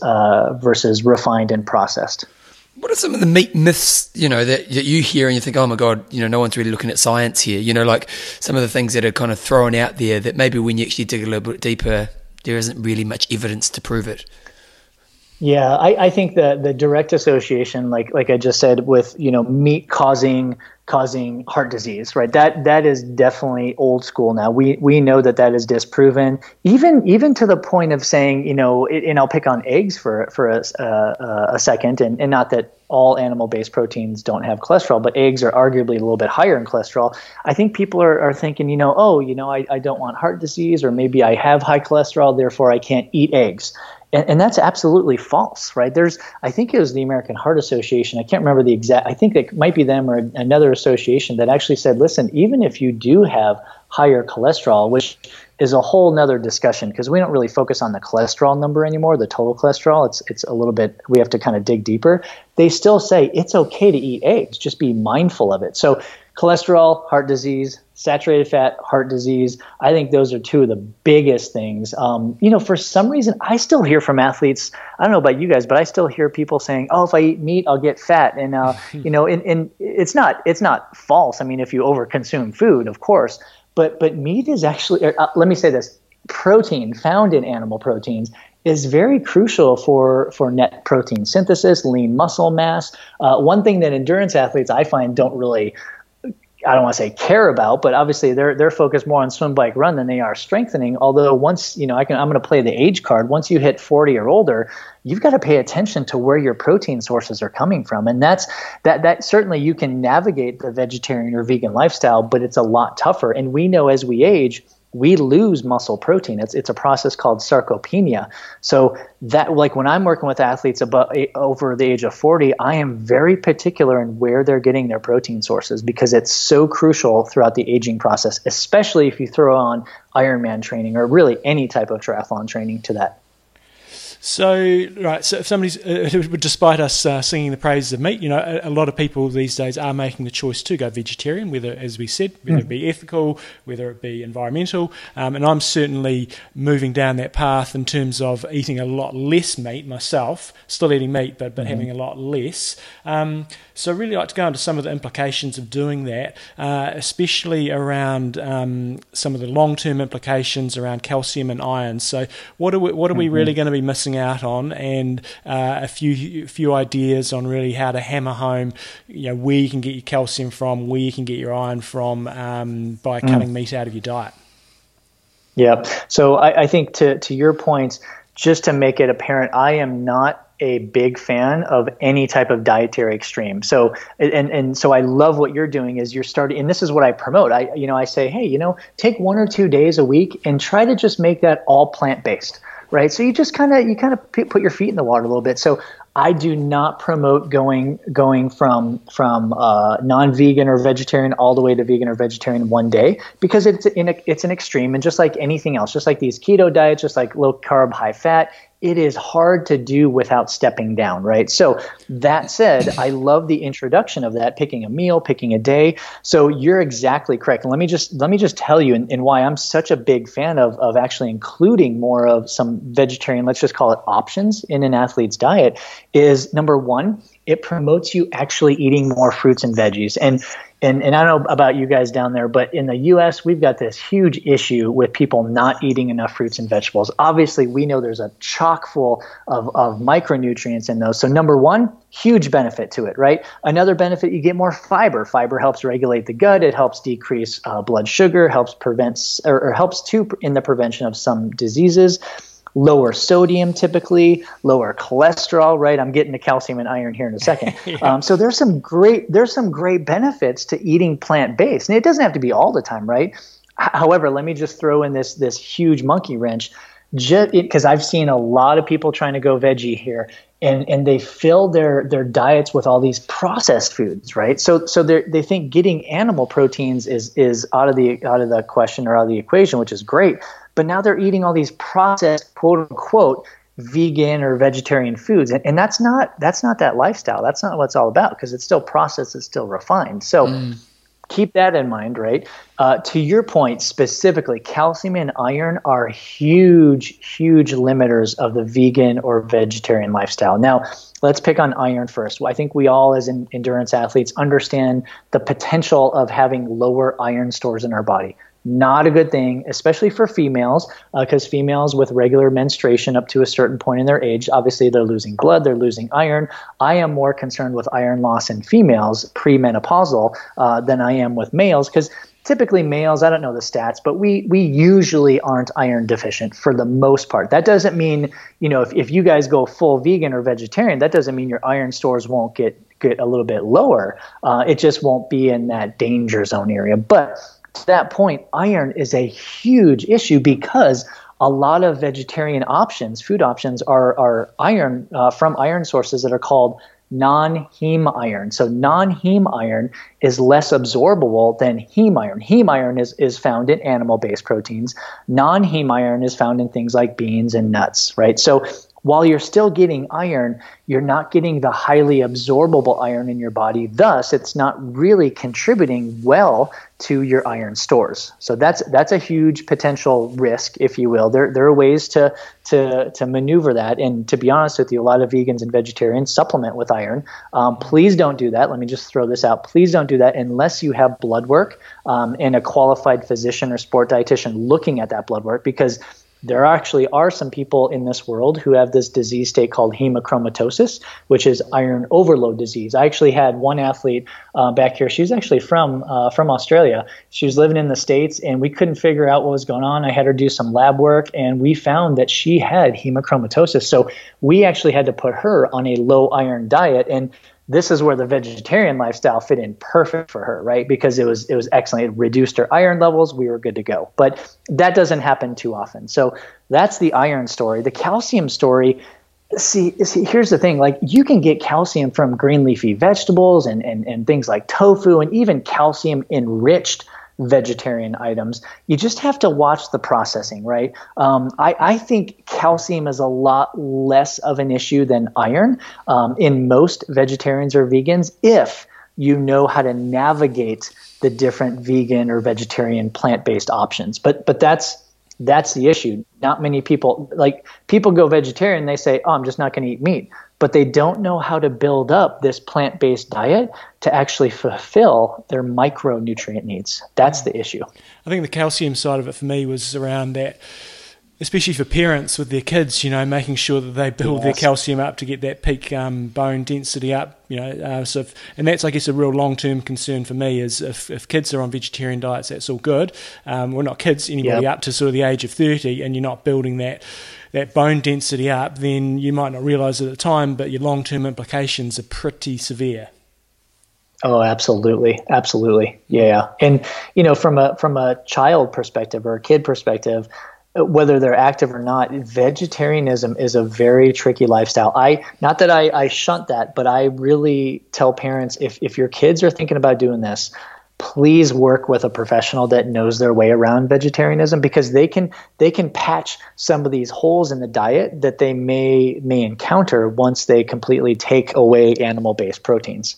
refined and processed. What are some of the meat myths, you know, that you hear and you think, oh my God, you know, no one's really looking at science here, you know, like some of the things that are kind of thrown out there that maybe when you actually dig a little bit deeper, there isn't really much evidence to prove it? Yeah, I think that the direct association, like I just said, with, you know, meat causing heart disease, right? That is definitely old school now. We know that is disproven, even to the point of saying, you know, and I'll pick on eggs for a second, and not that all animal-based proteins don't have cholesterol, but eggs are arguably a little bit higher in cholesterol. I think people are thinking, you know, oh, you know, I don't want heart disease, or maybe I have high cholesterol, therefore I can't eat eggs. And that's absolutely false, right? I think it was the American Heart Association. I can't remember the exact, I think it might be them or another association that actually said, listen, even if you do have higher cholesterol, which is a whole nother discussion because we don't really focus on the cholesterol number anymore, the total cholesterol. It's a little bit, we have to kind of dig deeper. They still say it's okay to eat eggs, just be mindful of it. So cholesterol, heart disease, saturated fat, heart disease. I think those are two of the biggest things. You know, for some reason, I still hear from athletes, I don't know about you guys, but I still hear people saying, oh, if I eat meat, I'll get fat. And, you know, and it's not false. I mean, if you overconsume food, of course, but meat is actually, let me say this, protein found in animal proteins is very crucial for net protein synthesis, lean muscle mass. One thing that endurance athletes I find don't really, I don't want to say care about, but obviously they're focused more on swim, bike, run than they are strengthening. Although once, you know, I'm going to play the age card. Once you hit 40 or older, you've got to pay attention to where your protein sources are coming from. And that certainly you can navigate the vegetarian or vegan lifestyle, but it's a lot tougher. And we know as we age, we lose muscle protein. It's a process called sarcopenia. So that, like when I'm working with athletes over the age of 40, I am very particular in where they're getting their protein sources because it's so crucial throughout the aging process, especially if you throw on Ironman training or really any type of triathlon training to that. So, right, so if somebody's, despite us singing the praises of meat, you know, a lot of people these days are making the choice to go vegetarian, whether, as we said, whether it be ethical, whether it be environmental, and I'm certainly moving down that path in terms of eating a lot less meat myself, still eating meat, but having a lot less. So I'd really like to go into some of the implications of doing that, especially around some of the long-term implications around calcium and iron. So what are we really going to be missing out on, and a few ideas on really how to hammer home, you know, where you can get your calcium from, where you can get your iron from by cutting meat out of your diet. Yeah, so I think to your point, just to make it apparent, I am not a big fan of any type of dietary extreme. So, and so I love what you're doing is you're starting, and this is what I promote. I say, hey, you know, take 1 or 2 days a week and try to just make that all plant-based. Right. So you kind of put your feet in the water a little bit. So I do not promote going from non-vegan or vegetarian all the way to vegan or vegetarian one day because it's an extreme. And just like anything else, just like these keto diets, just like low carb, high fat, it is hard to do without stepping down, right? So that said, I love the introduction of that, picking a meal, picking a day. So you're exactly correct. And let me just tell you and why I'm such a big fan of actually including more of some vegetarian, let's just call it options in an athlete's diet is number one, it promotes you actually eating more fruits and veggies. And I don't know about you guys down there, but in the U.S., we've got this huge issue with people not eating enough fruits and vegetables. Obviously, we know there's a chock full of micronutrients in those. So number one, huge benefit to it, right? Another benefit, you get more fiber. Fiber helps regulate the gut. It helps decrease blood sugar, helps prevent or helps too in the prevention of some diseases. Lower sodium typically, lower cholesterol, right? I'm getting to calcium and iron here in a second. Yeah. So there's some great benefits to eating plant-based. And it doesn't have to be all the time, right? However, let me just throw in this huge monkey wrench, because I've seen a lot of people trying to go veggie here, and they fill their diets with all these processed foods, right? So they think getting animal proteins is out of the question or out of the equation, which is great. But now they're eating all these processed, quote unquote, vegan or vegetarian foods, and that's not that lifestyle. That's not what it's all about, because it's still processed, it's still refined. So keep that in mind, right? To your point specifically, calcium and iron are huge, huge limiters of the vegan or vegetarian lifestyle. Now, let's pick on iron first. Well, I think we all as endurance athletes understand the potential of having lower iron stores in our body. Not a good thing, especially for females, because females with regular menstruation up to a certain point in their age, obviously they're losing blood, they're losing iron. I am more concerned with iron loss in females premenopausal than I am with males, because typically males, I don't know the stats, but we usually aren't iron deficient for the most part. That doesn't mean, if you guys go full vegan or vegetarian, that doesn't mean your iron stores won't get a little bit lower. It just won't be in that danger zone area. But to that point, iron is a huge issue, because a lot of vegetarian options, food options, are iron from iron sources that are called non-heme iron. So non-heme iron is less absorbable than heme iron. Heme iron is found in animal-based proteins. Non-heme iron is found in things like beans and nuts, right? So while you're still getting iron, you're not getting the highly absorbable iron in your body. Thus, it's not really contributing well to your iron stores. So that's a huge potential risk, if you will. There are ways to maneuver that. And to be honest with you, a lot of vegans and vegetarians supplement with iron. Please don't do that. Let me just throw this out. Please don't do that unless you have blood work and a qualified physician or sport dietitian looking at that blood work, because there actually are some people in this world who have this disease state called hemochromatosis, which is iron overload disease. I actually had one athlete back here. She was actually from Australia. She was living in the States, and we couldn't figure out what was going on. I had her do some lab work, and we found that she had hemochromatosis. So we actually had to put her on a low iron diet, and this is where the vegetarian lifestyle fit in perfect for her, right? Because it was excellent. It reduced her iron levels. We were good to go. But that doesn't happen too often. So that's the iron story. The calcium story, see, here's the thing. Like, you can get calcium from green leafy vegetables and things like tofu, and even calcium-enriched vegetarian items. You just have to watch the processing, right? I think calcium is a lot less of an issue than iron in most vegetarians or vegans, if you know how to navigate the different vegan or vegetarian plant-based options. But that's the issue. Not many people, like, people go vegetarian, they say, oh, I'm just not going to eat meat. But they don't know how to build up this plant-based diet to actually fulfill their micronutrient needs. That's the issue. I think the calcium side of it for me was around that, especially for parents with their kids, making sure that they build their calcium up to get that peak bone density up, and that's, I guess, a real long-term concern for me is if kids are on vegetarian diets, that's all good. Well, not kids, anybody up to sort of the age of 30, and you're not building that bone density up, then you might not realize it at the time, but your long-term implications are pretty severe. Oh, absolutely. Absolutely. Yeah. And, from a child perspective or a kid perspective, whether they're active or not, vegetarianism is a very tricky lifestyle. Not that I shunt that, but I really tell parents, if your kids are thinking about doing this, please work with a professional that knows their way around vegetarianism, because they can patch some of these holes in the diet that they may encounter once they completely take away animal-based proteins.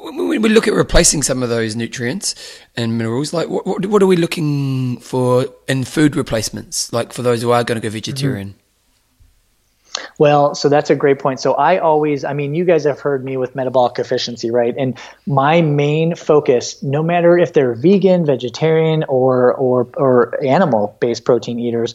When we look at replacing some of those nutrients and minerals, like what are we looking for in food replacements, like for those who are going to go vegetarian? Mm-hmm. Well, so that's a great point. So I always, I mean, you guys have heard me with metabolic efficiency, right? And my main focus, no matter if they're vegan, vegetarian, or animal-based protein eaters,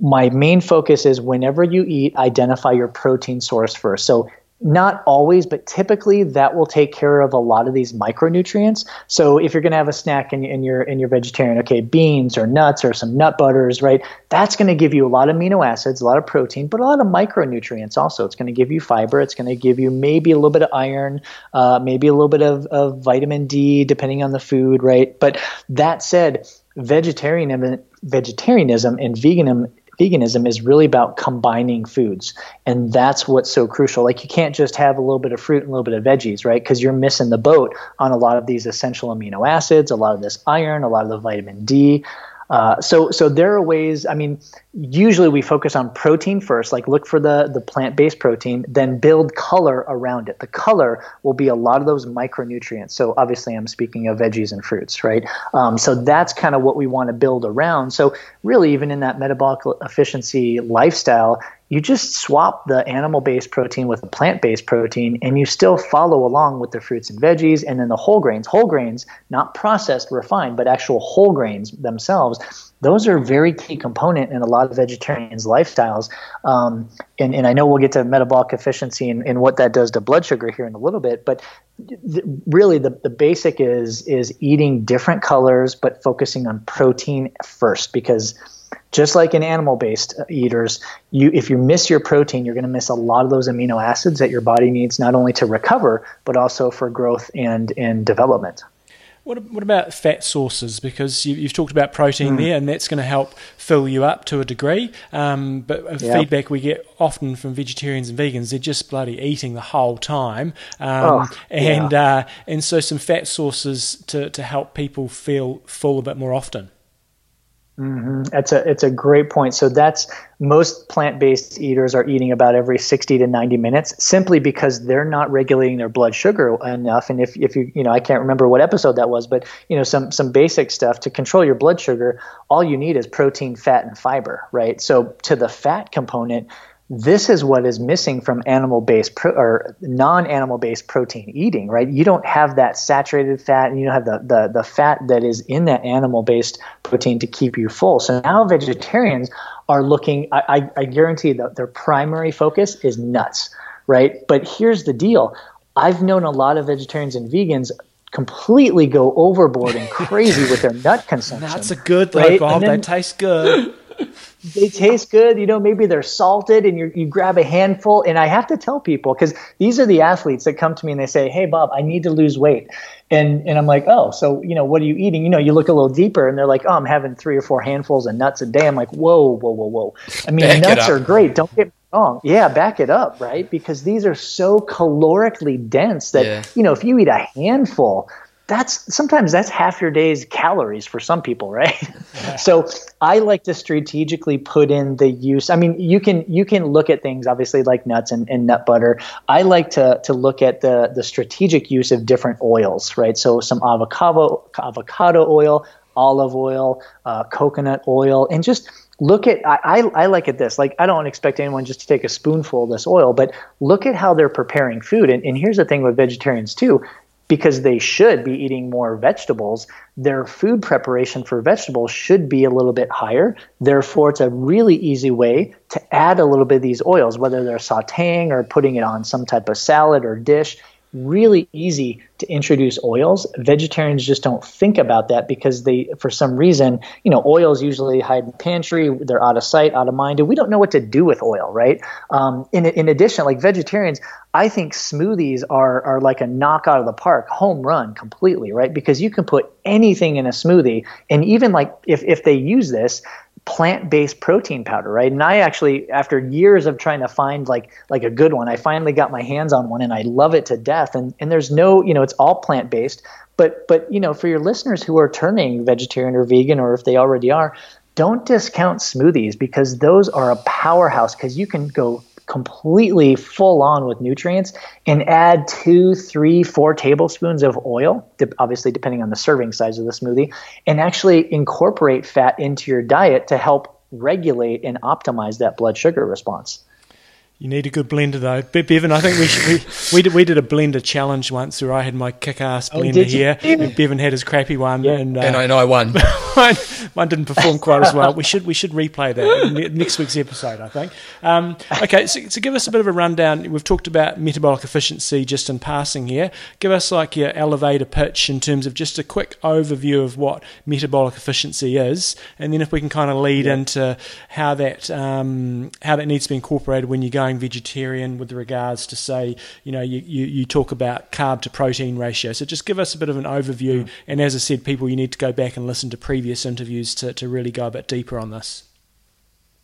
my main focus is whenever you eat, identify your protein source first. So not always, but typically that will take care of a lot of these micronutrients. So if you're going to have a snack and you're vegetarian, okay, beans or nuts or some nut butters, right? That's going to give you a lot of amino acids, a lot of protein, but a lot of micronutrients also. It's going to give you fiber. It's going to give you maybe a little bit of iron, maybe a little bit of vitamin D, depending on the food, right? But that said, vegetarianism and veganism is really about combining foods, and that's what's so crucial. Like, you can't just have a little bit of fruit and a little bit of veggies, right? Because you're missing the boat on a lot of these essential amino acids, a lot of this iron, a lot of the vitamin D. So there are ways. I mean, usually we focus on protein first, like look for the plant-based protein, then build color around it. The color will be a lot of those micronutrients. So obviously I'm speaking of veggies and fruits, right? So that's kind of what we want to build around. So really, even in that metabolic efficiency lifestyle, you just swap the animal-based protein with a plant-based protein, and you still follow along with the fruits and veggies, and then the whole grains. Whole grains, not processed, refined, but actual whole grains themselves. Those are a very key component in a lot of vegetarians' lifestyles. And I know we'll get to metabolic efficiency and what that does to blood sugar here in a little bit, but really the basic is eating different colors but focusing on protein first, because just like in animal-based eaters, if you miss your protein, you're going to miss a lot of those amino acids that your body needs not only to recover, but also for growth and development. What about fat sources? Because you've talked about protein there, and that's going to help fill you up to a degree. But feedback we get often from vegetarians and vegans, they're just bloody eating the whole time. And so some fat sources to help people feel full a bit more often. Mm-hmm. It's a great point. So that's, most plant-based eaters are eating about every 60 to 90 minutes, simply because they're not regulating their blood sugar enough. And if you I can't remember what episode that was, but some basic stuff to control your blood sugar, all you need is protein, fat, and fiber, right? So to the fat component, this is what is missing from animal-based or non-animal-based protein eating, right? You don't have that saturated fat, and you don't have the fat that is in that animal-based protein to keep you full. So now vegetarians are looking, I guarantee that their primary focus is nuts, right? But here's the deal. I've known a lot of vegetarians and vegans completely go overboard and crazy with their nut consumption. Nuts are good though, right? Bob. They taste good. They taste good, maybe they're salted, and you grab a handful. And I have to tell people, because these are the athletes that come to me and they say, hey, Bob, I need to lose weight. And I'm like, oh, so, what are you eating? You look a little deeper, and they're like, oh, I'm having 3 or 4 handfuls of nuts a day. I'm like, whoa. I mean, nuts are great. Don't get me wrong. Yeah, back it up, right? Because these are so calorically dense that, if you eat a handful, that's half your day's calories for some people, right? Yeah. So I like to strategically put in the use. I mean, you can look at things obviously like nuts and nut butter. I like to look at the strategic use of different oils, right? So some avocado oil, olive oil, coconut oil, and just look at, I like at this, like I don't expect anyone just to take a spoonful of this oil, but look at how they're preparing food. And here's the thing with vegetarians too, because they should be eating more vegetables, their food preparation for vegetables should be a little bit higher. Therefore, it's a really easy way to add a little bit of these oils, whether they're sauteing or putting it on some type of salad or dish. Really easy to introduce oils. Vegetarians just don't think about that because they, for some reason, oils usually hide in the pantry. They're out of sight, out of mind, and we don't know what to do with oil, right? In addition, like vegetarians, I think smoothies are like a knock out of the park, home run completely, right? Because you can put anything in a smoothie, and even like if they use this plant-based protein powder, right? And I actually, after years of trying to find like a good one, I finally got my hands on one, and I love it to death. And there's no, it's all plant-based, but for your listeners who are turning vegetarian or vegan, or if they already are, don't discount smoothies, because those are a powerhouse, because you can go completely full on with nutrients and add 2, 3, 4 tablespoons of oil, obviously depending on the serving size of the smoothie, and actually incorporate fat into your diet to help regulate and optimize that blood sugar response. You need a good blender though. Bevan, I think we did a blender challenge once where I had my kick-ass blender here and Bevan had his crappy one. Yeah. And I won. Mine didn't perform quite as well. We should replay that in next week's episode, I think. Okay, so give us a bit of a rundown. We've talked about metabolic efficiency just in passing here. Give us like your elevator pitch in terms of just a quick overview of what metabolic efficiency is, and then if we can kind of lead into how that needs to be incorporated when you're going vegetarian with regards to, say, you talk about carb to protein ratio. So just give us a bit of an overview. Mm. And as I said, people, you need to go back and listen to previous interviews to really go a bit deeper on this.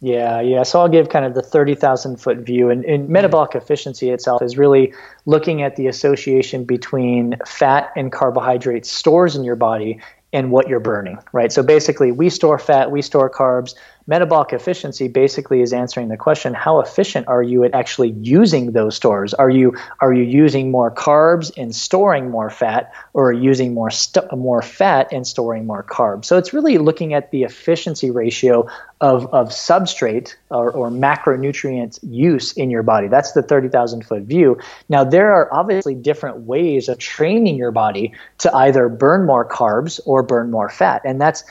Yeah. So I'll give kind of the 30,000-foot view. And metabolic efficiency itself is really looking at the association between fat and carbohydrate stores in your body and what you're burning, right? So basically, we store fat, we store carbs. Metabolic efficiency basically is answering the question, how efficient are you at actually using those stores? Are you using more carbs and storing more fat, or are you using more fat and storing more carbs? So it's really looking at the efficiency ratio of substrate or macronutrient use in your body. That's the 30,000-foot view. Now, there are obviously different ways of training your body to either burn more carbs or burn more fat, and that's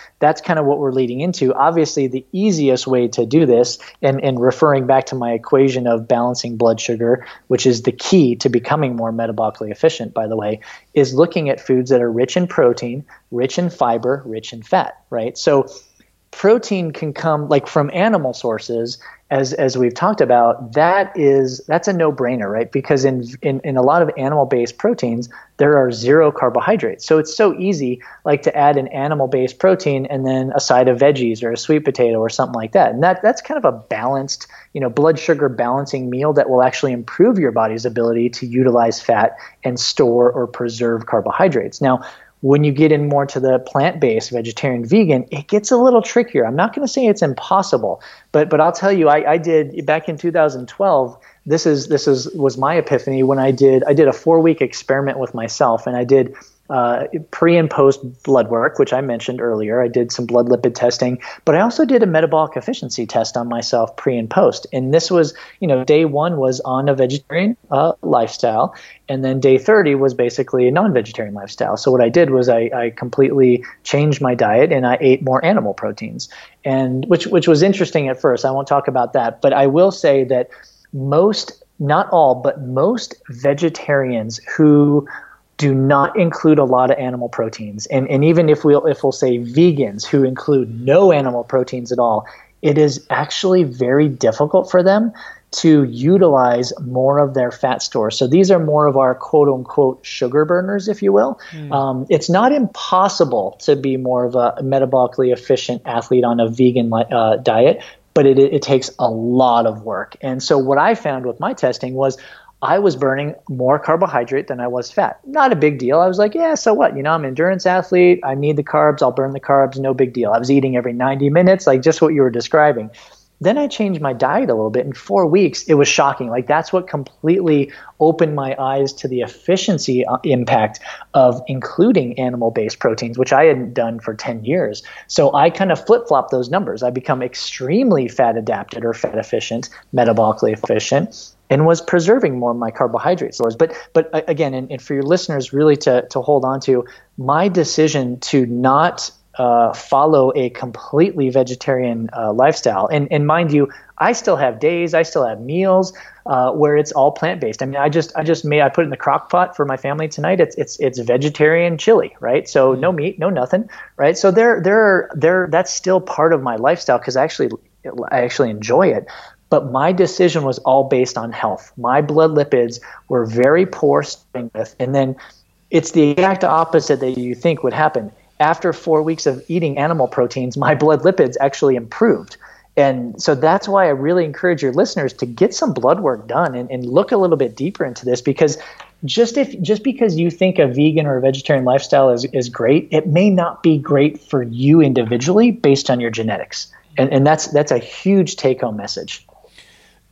kind of what we're leading into. Obviously, the easiest way to do this, and referring back to my equation of balancing blood sugar, which is the key to becoming more metabolically efficient, by the way, is looking at foods that are rich in protein, rich in fiber, rich in fat, right? So protein can come like from animal sources, as we've talked about. That's a no-brainer, right? Because in a lot of animal-based proteins, there are zero carbohydrates. So it's so easy, like, to add an animal-based protein and then a side of veggies or a sweet potato or something like that. And that's kind of a balanced, blood sugar balancing meal that will actually improve your body's ability to utilize fat and store or preserve carbohydrates. Now, when you get in more to the plant-based, vegetarian, vegan, it gets a little trickier. I'm not going to say it's impossible, but I'll tell you, I did back in 2012. This was my epiphany when I did a 4-week experiment with myself, and I did pre and post blood work, which I mentioned earlier. I did some blood lipid testing, but I also did a metabolic efficiency test on myself pre and post. And this was, day 1 was on a vegetarian lifestyle, and then day 30 was basically a non-vegetarian lifestyle. So what I did was I completely changed my diet, and I ate more animal proteins, and which was interesting at first. I won't talk about that, but I will say that most vegetarians who do not include a lot of animal proteins, and even if we'll say vegans who include no animal proteins at all, it is actually very difficult for them to utilize more of their fat stores. So these are more of our quote-unquote sugar burners, if you will. Mm. It's not impossible to be more of a metabolically efficient athlete on a vegan diet, but it takes a lot of work. And so what I found with my testing was I was burning more carbohydrate than I was fat. Not a big deal. I was like, yeah, so what? I'm an endurance athlete. I need the carbs. I'll burn the carbs. No big deal. I was eating every 90 minutes, like just what you were describing. Then I changed my diet a little bit. In 4 weeks, it was shocking. Like, that's what completely opened my eyes to the efficiency impact of including animal-based proteins, which I hadn't done for 10 years. So I kind of flip-flop those numbers. I become extremely fat-adapted or fat-efficient, metabolically efficient, and was preserving more of my carbohydrate stores. But again, and for your listeners, really to hold on to, my decision to not follow a completely vegetarian lifestyle. And mind you, I still have days, I still have meals where it's all plant-based. I put it in the crock pot for my family tonight. It's vegetarian chili, right? So no meat, no nothing, right? So that's still part of my lifestyle, because I actually enjoy it. But my decision was all based on health. My blood lipids were very poor, and then it's the exact opposite that you think would happen. After 4 weeks of eating animal proteins, my blood lipids actually improved. And so that's why I really encourage your listeners to get some blood work done and look a little bit deeper into this, because just because you think a vegan or a vegetarian lifestyle is great, it may not be great for you individually based on your genetics. And that's a huge take-home message.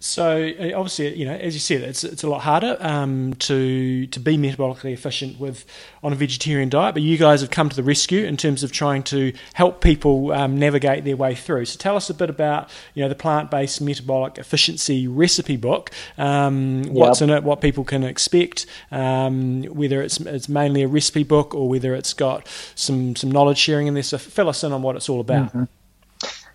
So obviously, you know, as you said, it's a lot harder to be metabolically efficient with on a vegetarian diet. But you guys have come to the rescue in terms of trying to help people navigate their way through. So tell us a bit about, you know, the plant-based metabolic efficiency recipe book. What's in it? What people can expect? Whether it's mainly a recipe book or whether it's got some knowledge sharing in there. So fill us in on what it's all about. Mm-hmm.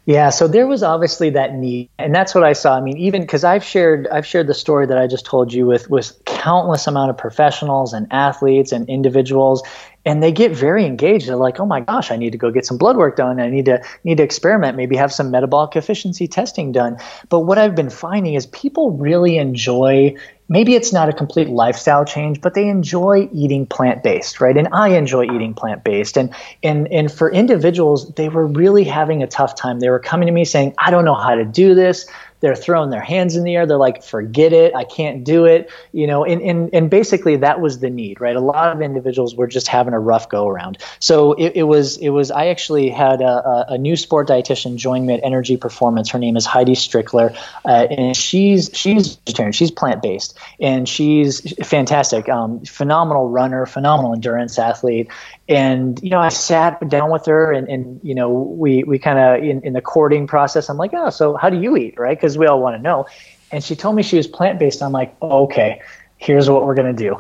Yeah, so there was obviously that need, and that's what I saw. I mean, even because I've shared the story that I just told you with countless amount of professionals and athletes and individuals, and they get very engaged. They're like, oh my gosh, I need to go get some blood work done. I need to experiment, maybe have some metabolic efficiency testing done. But what I've been finding is people really enjoy, maybe it's not a complete lifestyle change, but they enjoy eating plant-based, right? And I enjoy eating plant-based. And for individuals, they were really having a tough time. They were coming to me saying, I don't know how to do this. They're throwing their hands in the air. They're like, forget it. I can't do it. You know, and basically that was the need, right? A lot of individuals were just having a rough go around. So it was, I actually had a new sport dietitian join me at Energy Performance. Her name is Heidi Strickler. And she's vegetarian, she's plant-based, and she's fantastic. Phenomenal runner, phenomenal endurance athlete. And, you know, I sat down with her and you know, we kind of in the courting process, I'm like, oh, so how do you eat, right? Because we all want to know. And she told me she was plant-based. I'm like, oh, okay, here's what we're going to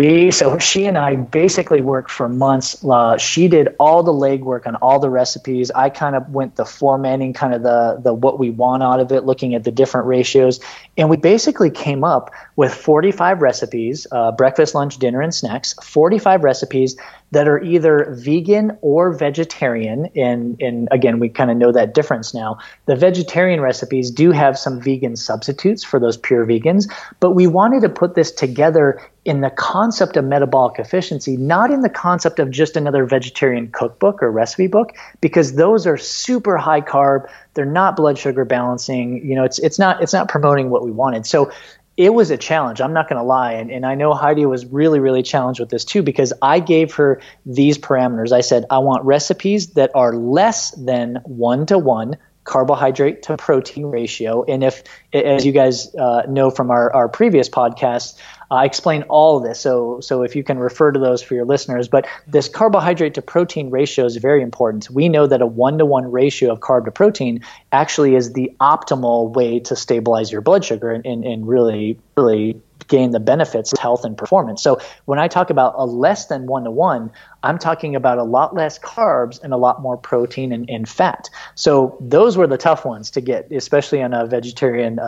do. So she and I basically worked for months. She did all the legwork on all the recipes. I kind of went the formatting, kind of the what we want out of it, looking at the different ratios. And we basically came up with 45 recipes, breakfast, lunch, dinner, and snacks, 45 recipes that are either vegan or vegetarian. And again, we kind of know that difference now. The vegetarian recipes do have some vegan substitutes for those pure vegans, but we wanted to put this together in the concept of metabolic efficiency, not in the concept of just another vegetarian cookbook or recipe book, because those are super high carb. They're not blood sugar balancing. You know, it's not promoting what we wanted. So it was a challenge. I'm not going to lie. And I know Heidi was really, really challenged with this too, because I gave her these parameters. I said, I want recipes that are less than 1-to-1 carbohydrate to protein ratio. And if, as you guys know from our previous podcast, I explain all of this. So if you can refer to those for your listeners, but this carbohydrate to protein ratio is very important. We know that a 1-to-1 ratio of carb to protein actually is the optimal way to stabilize your blood sugar and really, really gain the benefits of health and performance. So when I talk about a less than 1-to-1, I'm talking about a lot less carbs and a lot more protein and fat. So those were the tough ones to get, especially on a vegetarian,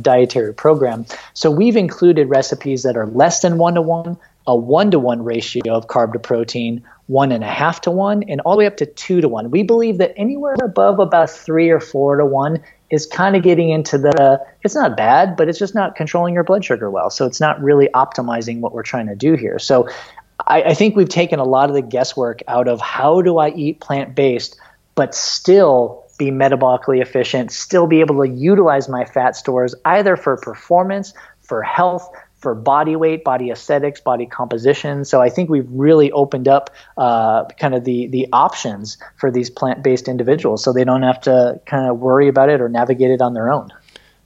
dietary program. So we've included recipes that are less than 1-to-1, a 1-to-1 ratio of carb to protein, 1.5-to-1, and all the way up to 2-to-1. We believe that anywhere above about 3 or 4 to 1 is kind of getting into the, it's not bad, but it's just not controlling your blood sugar well. So it's not really optimizing what we're trying to do here. So I think we've taken a lot of the guesswork out of how do I eat plant-based, but still be metabolically efficient, still be able to utilize my fat stores either for performance, for health, for body weight, body aesthetics, body composition. So I think we've really opened up kind of the options for these plant-based individuals so they don't have to kind of worry about it or navigate it on their own.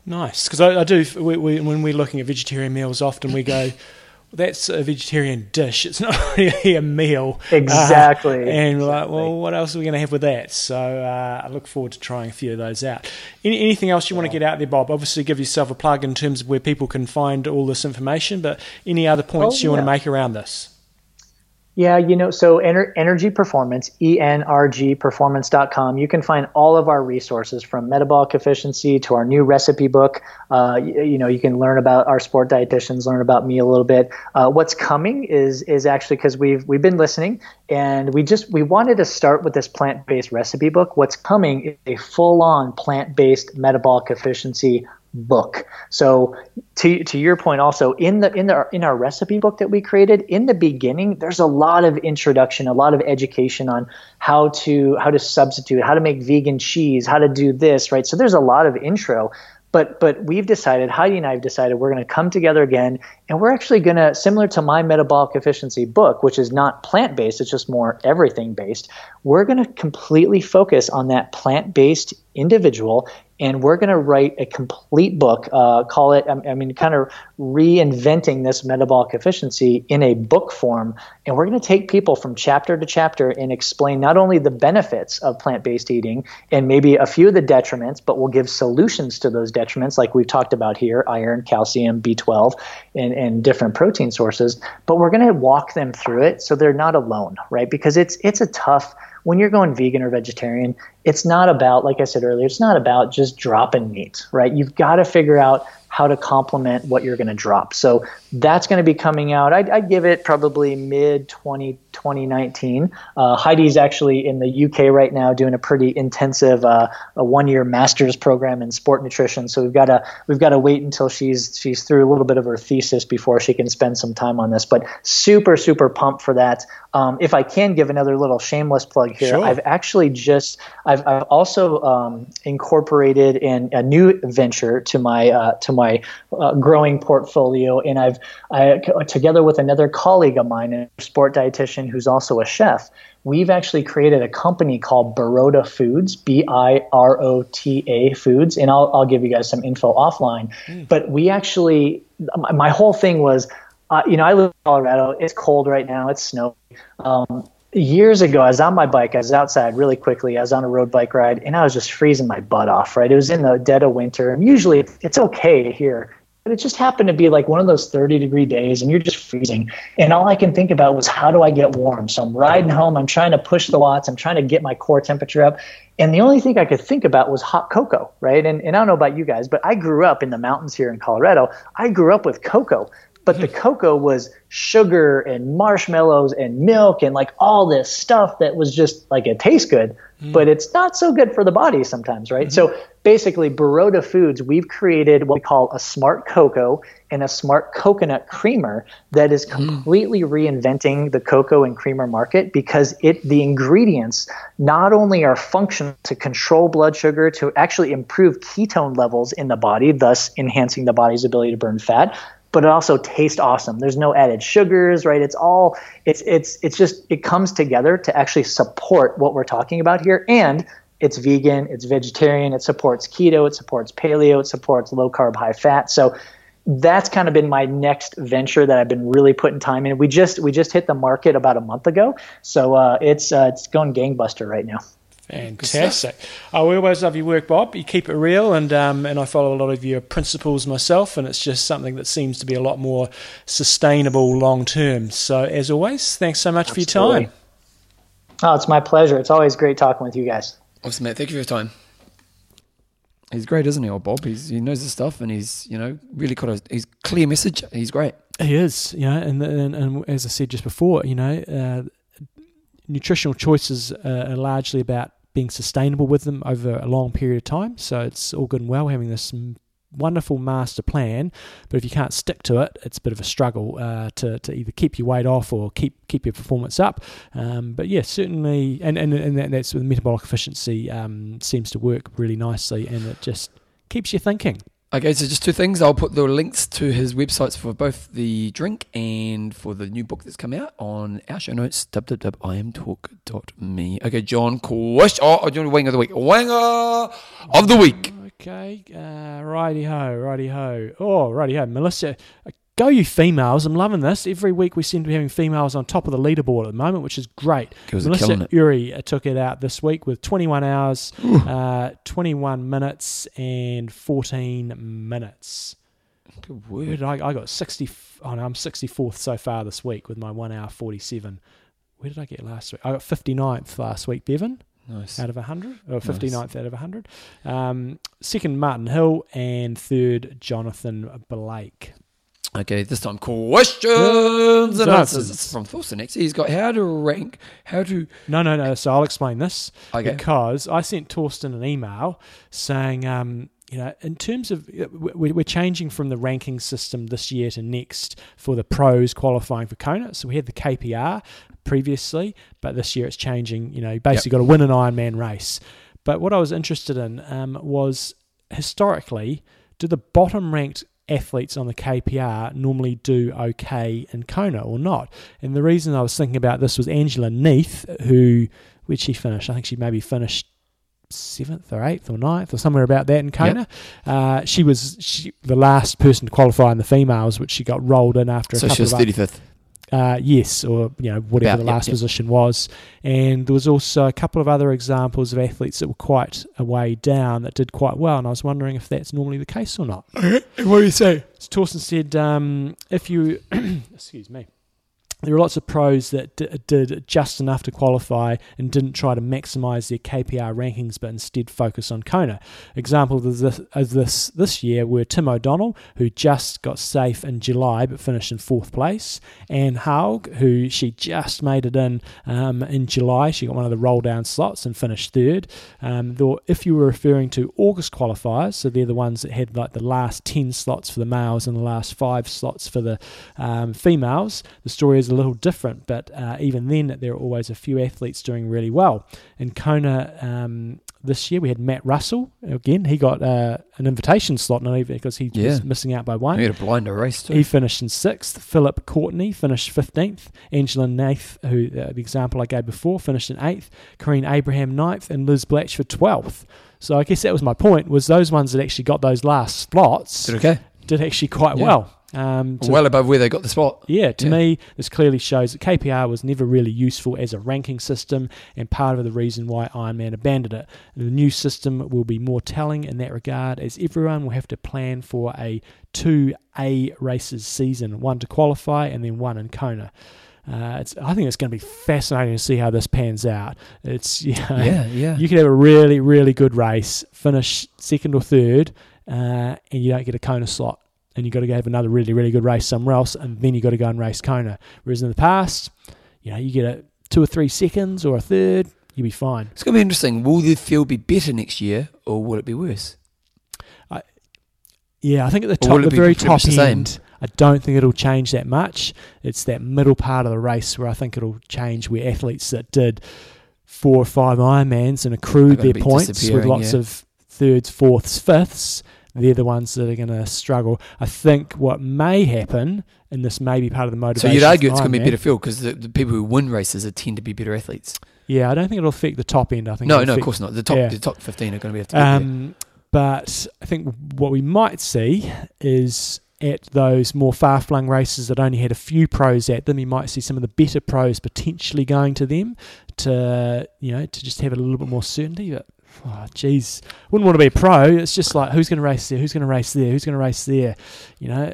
Nice, because I do, when we're looking at vegetarian meals, often we go, that's a vegetarian dish. It's not really a meal. Exactly. And we're like, well, what else are we going to have with that? So I look forward to trying a few of those out. Anything else you want to get out there, Bob? Obviously, give yourself a plug in terms of where people can find all this information, but any other points you want to make around this? Yeah, so Energy Performance, ENRGperformance.com. You can find all of our resources from metabolic efficiency to our new recipe book. You can learn about our sport dietitians, learn about me a little bit. What's coming is actually because we've been listening, and we wanted to start with this plant-based recipe book. What's coming is a full-on plant-based metabolic efficiency book. So to your point also, in our recipe book that we created, in the beginning, there's a lot of introduction, a lot of education on how to substitute, how to make vegan cheese, how to do this, right? So there's a lot of intro. But Heidi and I have decided we're going to come together again, and we're actually going to, similar to my metabolic efficiency book, which is not plant-based, it's just more everything-based, we're going to completely focus on that plant-based individual, and we're going to write a complete book, call it, kind of reinventing this metabolic efficiency in a book form. And we're going to take people from chapter to chapter and explain not only the benefits of plant-based eating and maybe a few of the detriments, but we'll give solutions to those detriments like we've talked about here, iron, calcium, B12, and different protein sources. But we're going to walk them through it so they're not alone, right? Because it's a tough – when you're going vegan or vegetarian, it's not about, like I said earlier, it's not about just dropping meat, right? You've got to figure out how to complement what you're going to drop. So that's going to be coming out. I'd give it probably mid-2019. Heidi's actually in the UK right now doing a pretty intensive one-year master's program in sport nutrition. So we've got to wait until she's through a little bit of her thesis before she can spend some time on this. But super, super pumped for that. If I can give another little shameless plug here, sure. I've also incorporated in a new venture to my growing portfolio, and I together with another colleague of mine, a sport dietitian who's also a chef, we've actually created a company called Birota Foods, Birota Foods, and I'll give you guys some info offline. But we actually, my whole thing was, I live in Colorado. It's cold right now. It's snowy. Years ago, I was on my bike. I was outside really quickly. I was on a road bike ride, and I was just freezing my butt off, right? It was in the dead of winter, and usually it's okay here, but it just happened to be like one of those 30-degree days, and you're just freezing. And all I can think about was, how do I get warm? So I'm riding home. I'm trying to push the watts. I'm trying to get my core temperature up. And the only thing I could think about was hot cocoa, right? And I don't know about you guys, but I grew up in the mountains here in Colorado. I grew up with cocoa. But the cocoa was sugar and marshmallows and milk and like all this stuff that was just like, it tastes good, but it's not so good for the body sometimes, right? So basically, Birota Foods, we've created what we call a smart cocoa and a smart coconut creamer that is completely reinventing the cocoa and creamer market, because the ingredients not only are functional to control blood sugar, to actually improve ketone levels in the body, thus enhancing the body's ability to burn fat, but it also tastes awesome. There's no added sugars, right? It comes together to actually support what we're talking about here. And it's vegan, it's vegetarian, it supports keto, it supports paleo, it supports low carb, high fat. So that's kind of been my next venture that I've been really putting time in. We just hit the market about a month ago. So it's going gangbuster right now. Fantastic. We always love your work, Bob. You keep it real, and I follow a lot of your principles myself, and it's just something that seems to be a lot more sustainable long term. So as always, thanks so much for your time. Oh, it's my pleasure. It's always great talking with you guys. Awesome, mate. Thank you for your time. He's great, isn't he, old Bob? He knows his stuff, and he's really got his clear message. He's great. He is, and as I said just before, nutritional choices are largely about being sustainable with them over a long period of time. So it's all good and well having this wonderful master plan, but if you can't stick to it, it's a bit of a struggle to either keep your weight off or keep your performance up. But yeah, certainly, and that's with metabolic efficiency seems to work really nicely, and it just keeps you thinking. Okay, so just two things. I'll put the links to his websites for both the drink and for the new book that's come out on our show notes, www.iamtalk.me. Okay, John Quash. Oh, John, Wanger of the Week. Wanger of the Week. Okay, righty-ho. Oh, righty-ho. Melissa, go you females. I'm loving this. Every week we seem to be having females on top of the leaderboard at the moment, which is great. Melissa Uri took it out this week with 21 hours, 21 minutes, and 14 minutes. Good word. I got 60. Oh no, I'm 64th so far this week with my 1 hour 47. Where did I get last week? I got 59th last week, Bevan. Nice. Out of 100, or 59th nice. Out of 100. Second, Martin Hill, and third, Jonathan Blake. Okay, this time questions and answers. It's from Thorsten X. He's got how to... No. So I'll explain this, because I sent Thorsten an email saying, in terms of we're changing from the ranking system this year to next for the pros qualifying for Kona. So we had the KPR previously, but this year it's changing. You basically got to win an Ironman race. But what I was interested in was, historically, do the bottom ranked athletes on the KPR normally do okay in Kona or not? And the reason I was thinking about this was Angela Neath, where'd she finish? I think she maybe finished 7th or 8th or 9th or somewhere about that in Kona. Yep. She was the last person to qualify in the females, which she got rolled in after a couple of... So she was 35th? Yes, or whatever about, the last position was. And there was also a couple of other examples of athletes that were quite a way down that did quite well, and I was wondering if that's normally the case or not. Okay. What do you say? So Torsten said, if you... excuse me. There are lots of pros that did just enough to qualify and didn't try to maximise their KPR rankings, but instead focus on Kona. Examples of this year were Tim O'Donnell, who just got safe in July but finished in 4th place, Anne Haug, who she just made it in July. She got one of the roll-down slots and finished 3rd. Though if you were referring to August qualifiers, so they're the ones that had like the last 10 slots for the males and the last 5 slots for the females, the story is a little different, but even then there are always a few athletes doing really well. In Kona this year we had Matt Russell. Again, he got an invitation slot, not because he was missing out by one. He had a blinder race too. He finished in 6th. Philip Courtney finished 15th. Angela Neath, who the example I gave before, finished in 8th. Corinne Abraham 9th, and Liz Blatchford 12th. So I guess that was my point, was those ones that actually got those last slots did actually quite well. Well above where they got the spot. Me, this clearly shows that KPR was never really useful as a ranking system, and part of the reason why Ironman abandoned it. The new system will be more telling in that regard, as everyone will have to plan for a 2A races season, one to qualify and then one in Kona. I think it's going to be fascinating to see how this pans out. You could have a really, really good race, finish 2nd or 3rd, and you don't get a Kona slot. And you've got to go have another really, really good race somewhere else, and then you've got to go and race Kona. Whereas in the past, you get a 2 or 3 seconds or a third, you'll be fine. It's going to be interesting. Will the field be better next year, or will it be worse? I think at the top, the very top end, I don't think it'll change that much. It's that middle part of the race where I think it'll change, where athletes that did 4 or 5 Ironmans and accrued their points with lots of 3rds, 4ths, 5ths, they're the ones that are going to struggle. I think what may happen, and this may be part of the motivation. So you'd argue it's going to be better field because the people who win races tend to be better athletes. Yeah, I don't think it'll affect the top end. I think no, of course not. The top 15 are going to have to be there. But I think what we might see is at those more far-flung races that only had a few pros at them, you might see some of the better pros potentially going to them to just have a little bit more certainty. But wouldn't want to be a pro. It's just like, who's going to race there.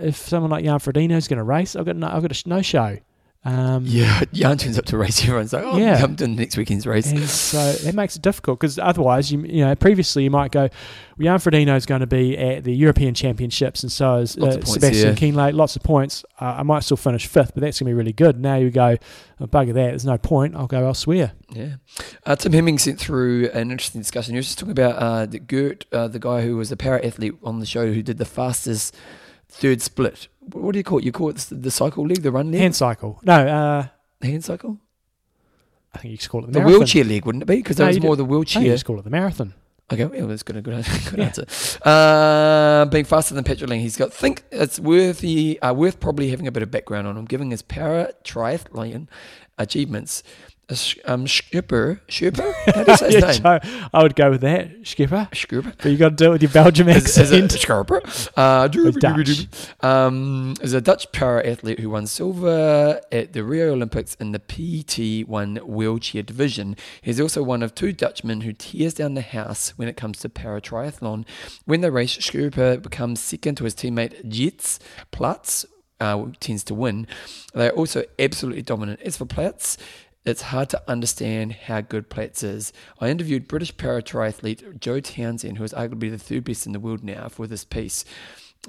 If someone like Jan Frodeno's going to race, I've got a no show. Jan turns up to race, everyone's like, I'm doing next weekend's race. And so that makes it difficult, because otherwise, previously you might go, Jan Frodeno's going to be at the European Championships, and so is Sebastian Kienle, lots of points. I might still finish 5th, but that's going to be really good. Now you go, bugger that, there's no point, I'll go elsewhere. Yeah. Tim Hemming sent through an interesting discussion. He was just talking about Gert, the guy who was a para-athlete on the show who did the fastest 3rd split. What do you call it? You call it the cycle leg, the run leg? Hand cycle. No. The hand cycle? I think you just call it the marathon. The wheelchair leg, wouldn't it be? Because that was more the wheelchair. I think you just call it the marathon. Okay, well, that's good answer. Being faster than Patrick Lang, he's got. Think it's worth probably having a bit of background on him, giving his para triathlon achievements. Schipper? How do you say his name? Joe, I would go with that, Schipper. But you got to do it with your Belgium accent. Is it Schipper? Is a Dutch para-athlete who won silver at the Rio Olympics in the PT1 wheelchair division. He's also one of 2 Dutchmen who tears down the house when it comes to para-triathlon. When they race, Schipper becomes second to his teammate Jets Platz, tends to win. They are also absolutely dominant. As for Platz, it's hard to understand how good Platz is. I interviewed British para-triathlete Joe Townsend, who is arguably the 3rd best in the world now, for this piece. He's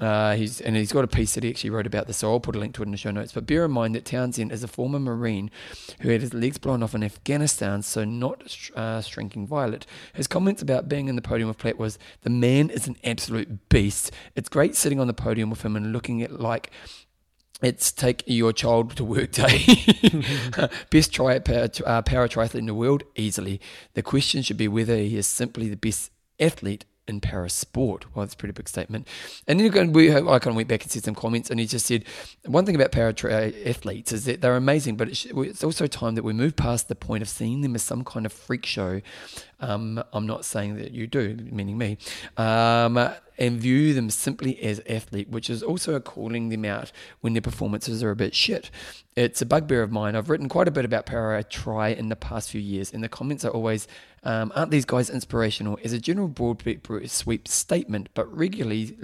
got a piece that he actually wrote about this, so I'll put a link to it in the show notes. But bear in mind that Townsend is a former Marine who had his legs blown off in Afghanistan, so not shrinking violet. His comments about being in the podium with Platt was, the man is an absolute beast. It's great sitting on the podium with him and looking at it's take your child to work day. Best para-triathlete in the world, easily. The question should be whether he is simply the best athlete in Paris sport. Well, that's a pretty big statement. And then we, I kind of went back and said some comments, and he just said, one thing about para athletes is that they're amazing, but it's also time that we move past the point of seeing them as some kind of freak show. I'm not saying that you do, meaning me, and view them simply as athlete, which is also calling them out when their performances are a bit shit. It's a bugbear of mine. I've written quite a bit about para tri in the past few years, and the comments are always, aren't these guys inspirational? As a general broad sweep statement, but regularly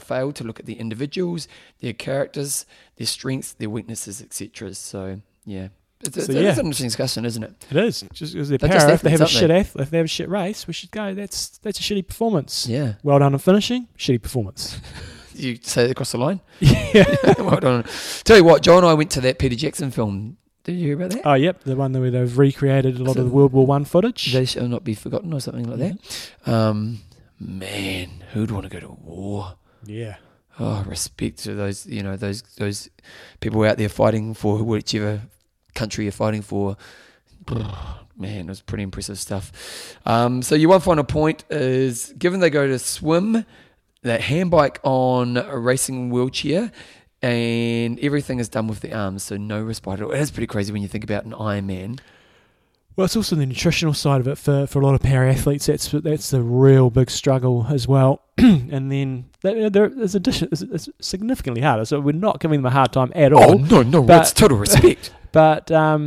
fail to look at the individuals, their characters, their strengths, their weaknesses, etc. So yeah. It's an interesting discussion, isn't it? It is. Just because they're para, if they have a shit athlete, if they have a shit race, we should go, that's a shitty performance. Yeah. Well done on finishing, shitty performance. You say that across the line? Yeah. Well done. Tell you what, Joe and I went to that Peter Jackson film. Did you hear about that? Oh, yep. The one where they've recreated a lot of the World War I footage. They Shall Not Be Forgotten or something like that. Man, who'd want to go to war? Yeah. Oh, respect to those, you know, those people out there fighting for whichever country you're fighting for. Man, it was pretty impressive stuff. So your one final point is, given they go to swim, that hand bike on a racing wheelchair, and everything is done with the arms, so no respite at all. It is pretty crazy when you think about an Ironman. Well, it's also the nutritional side of it for a lot of para-athletes. That's the real big struggle as well. And then it's significantly harder, so we're not giving them a hard time at all. Oh, no, it's total respect. But, yeah,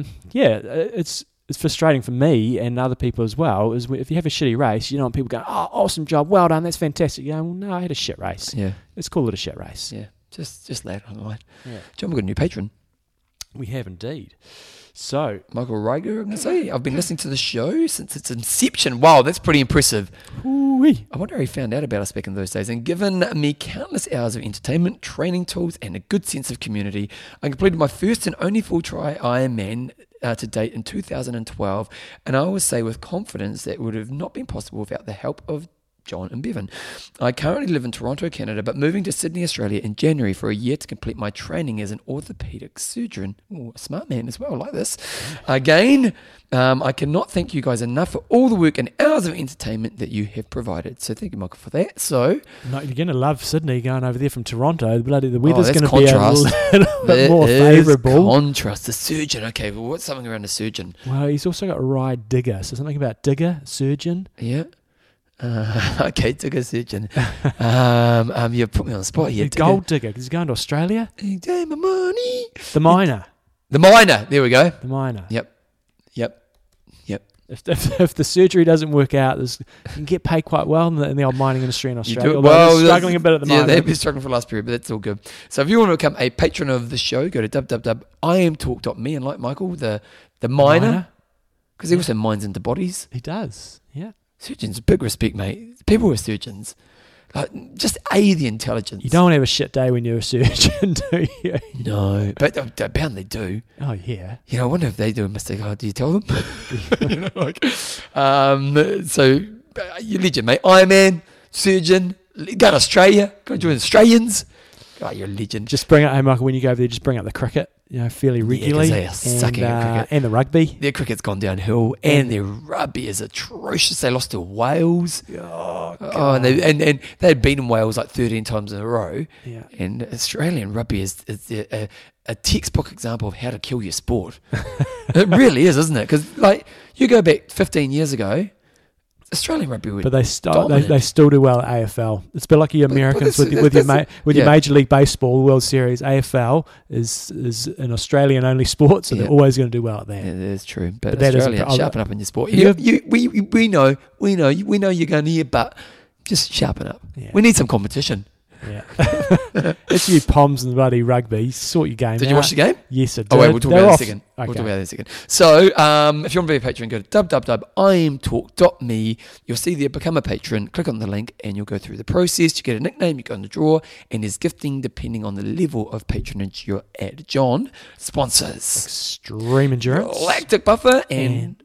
it's frustrating for me and other people as well, is if you have a shitty race, you know, people go, oh, awesome job, well done, that's fantastic. You go, well, no, I had a shit race. Yeah. Let's call it a shit race. Yeah. Just lay it on the line. Yeah. John, we've got a new patron. We have indeed. So, Michael Arrigoz, I'm going to say, I've been listening to the show since its inception. Wow, that's pretty impressive. Ooh-wee. I wonder how he found out about us back in those days, and given me countless hours of entertainment, training tools, and a good sense of community. I completed my first and only full try Ironman to date in 2012, and I always say with confidence that it would have not been possible without the help of John and Bevan. I currently live in Toronto, Canada, but moving to Sydney, Australia in January for a year to complete my training as an orthopedic surgeon. Ooh, a smart man as well, like this. Again, I cannot thank you guys enough for all the work and hours of entertainment that you have provided. So thank you, Michael, for that. So no, you're going to love Sydney going over there from Toronto. Bloody, the weather's going to be a little bit more favourable. Contrast. The surgeon. Okay, well, what's something around a surgeon? Well, he's also got ride digger. So something about digger, surgeon. Yeah. Okay, digger surgeon. You put me on the spot here. The gold digger, because he's going to Australia. My money. The miner. The miner. There we go. The miner. Yep. If the surgery doesn't work out, you can get paid quite well in the old mining industry in Australia. Although they're struggling a bit at the moment. Yeah, they've been struggling for the last period, but that's all good. So if you want to become a patron of the show, go to www.iamtalk.me, and like Michael, the miner, because he also mines into bodies. He does, yeah. Surgeons, big respect, mate. People are surgeons. Like, just the intelligence. You don't have a shit day when you're a surgeon, do you? No, but I bound they do. Oh, yeah. You know, I wonder if they do a mistake. Oh, do you tell them? You know, like, so, you're legend, mate. Ironman, surgeon, go to Australia, go and join Australians. Oh, you're a legend. Just bring up, hey, Michael, when you go over there, just bring up the cricket, you know, fairly regularly. Yeah, they are sucking at cricket. And the rugby. Their cricket's gone downhill, and their rugby is atrocious. They lost to Wales. Oh, God. And they had beaten Wales like 13 times in a row. Yeah. And Australian rugby is a textbook example of how to kill your sport. It really is, isn't it? Because, like, you go back 15 years ago, Australian rugby would, but they still do well at AFL. It's a bit like the Americans your Major League Baseball World Series. AFL is an Australian only sport, so they're always going to do well at that. Yeah, that's true. But that doesn't sharpen up in your sport. We know you're going to hear, but just sharpen up. Yeah. We need some competition. Yeah, it's you Poms and bloody rugby. Sort your game out. Did you watch the game? Yes, I did. Oh, wait, we'll talk about that in a second. Okay. We'll talk about that in a second. So, if you want to be a patron, go to www.iamtalk.me. You'll see there, become a patron, click on the link, and you'll go through the process. You get a nickname, you go in the draw, and there's gifting depending on the level of patronage you're at. John sponsors Extreme Endurance, Lactic Buffer, and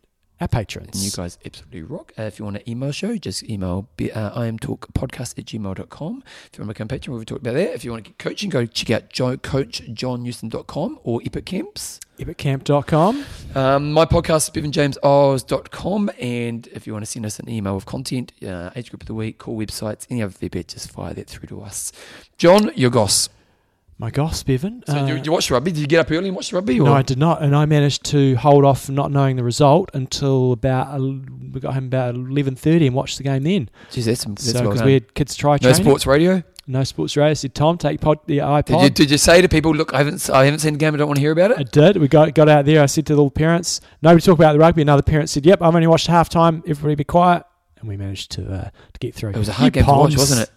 our patrons. And you guys absolutely rock. If you want to email show, just email iamtalkpodcast@gmail.com. If you want to become a patron, we've talked about that. If you want to get coaching, go check out coachjohnnewson.com or Epic Camps. EpicCamp.com. My podcast is BevanJamesOz.com. And if you want to send us an email with content, age group of the week, core websites, any other feedback, just fire that through to us. John, your goss. My gosh, Bevan. So did you watch the rugby? Did you get up early and watch the rugby? Or? No, I did not. And I managed to hold off not knowing the result until we got home about 11:30 and watched the game then. Jeez, that's so, because we had kids try training. No sports radio? No sports radio. I said, Tom, take the iPod. Did you say to people, look, I haven't seen the game, I don't want to hear about it? I did. We got out there. I said to the little parents, nobody talk about the rugby. Another parent said, yep, I've only watched half time. Everybody be quiet. And we managed to get through. It was a hard game to watch, wasn't it?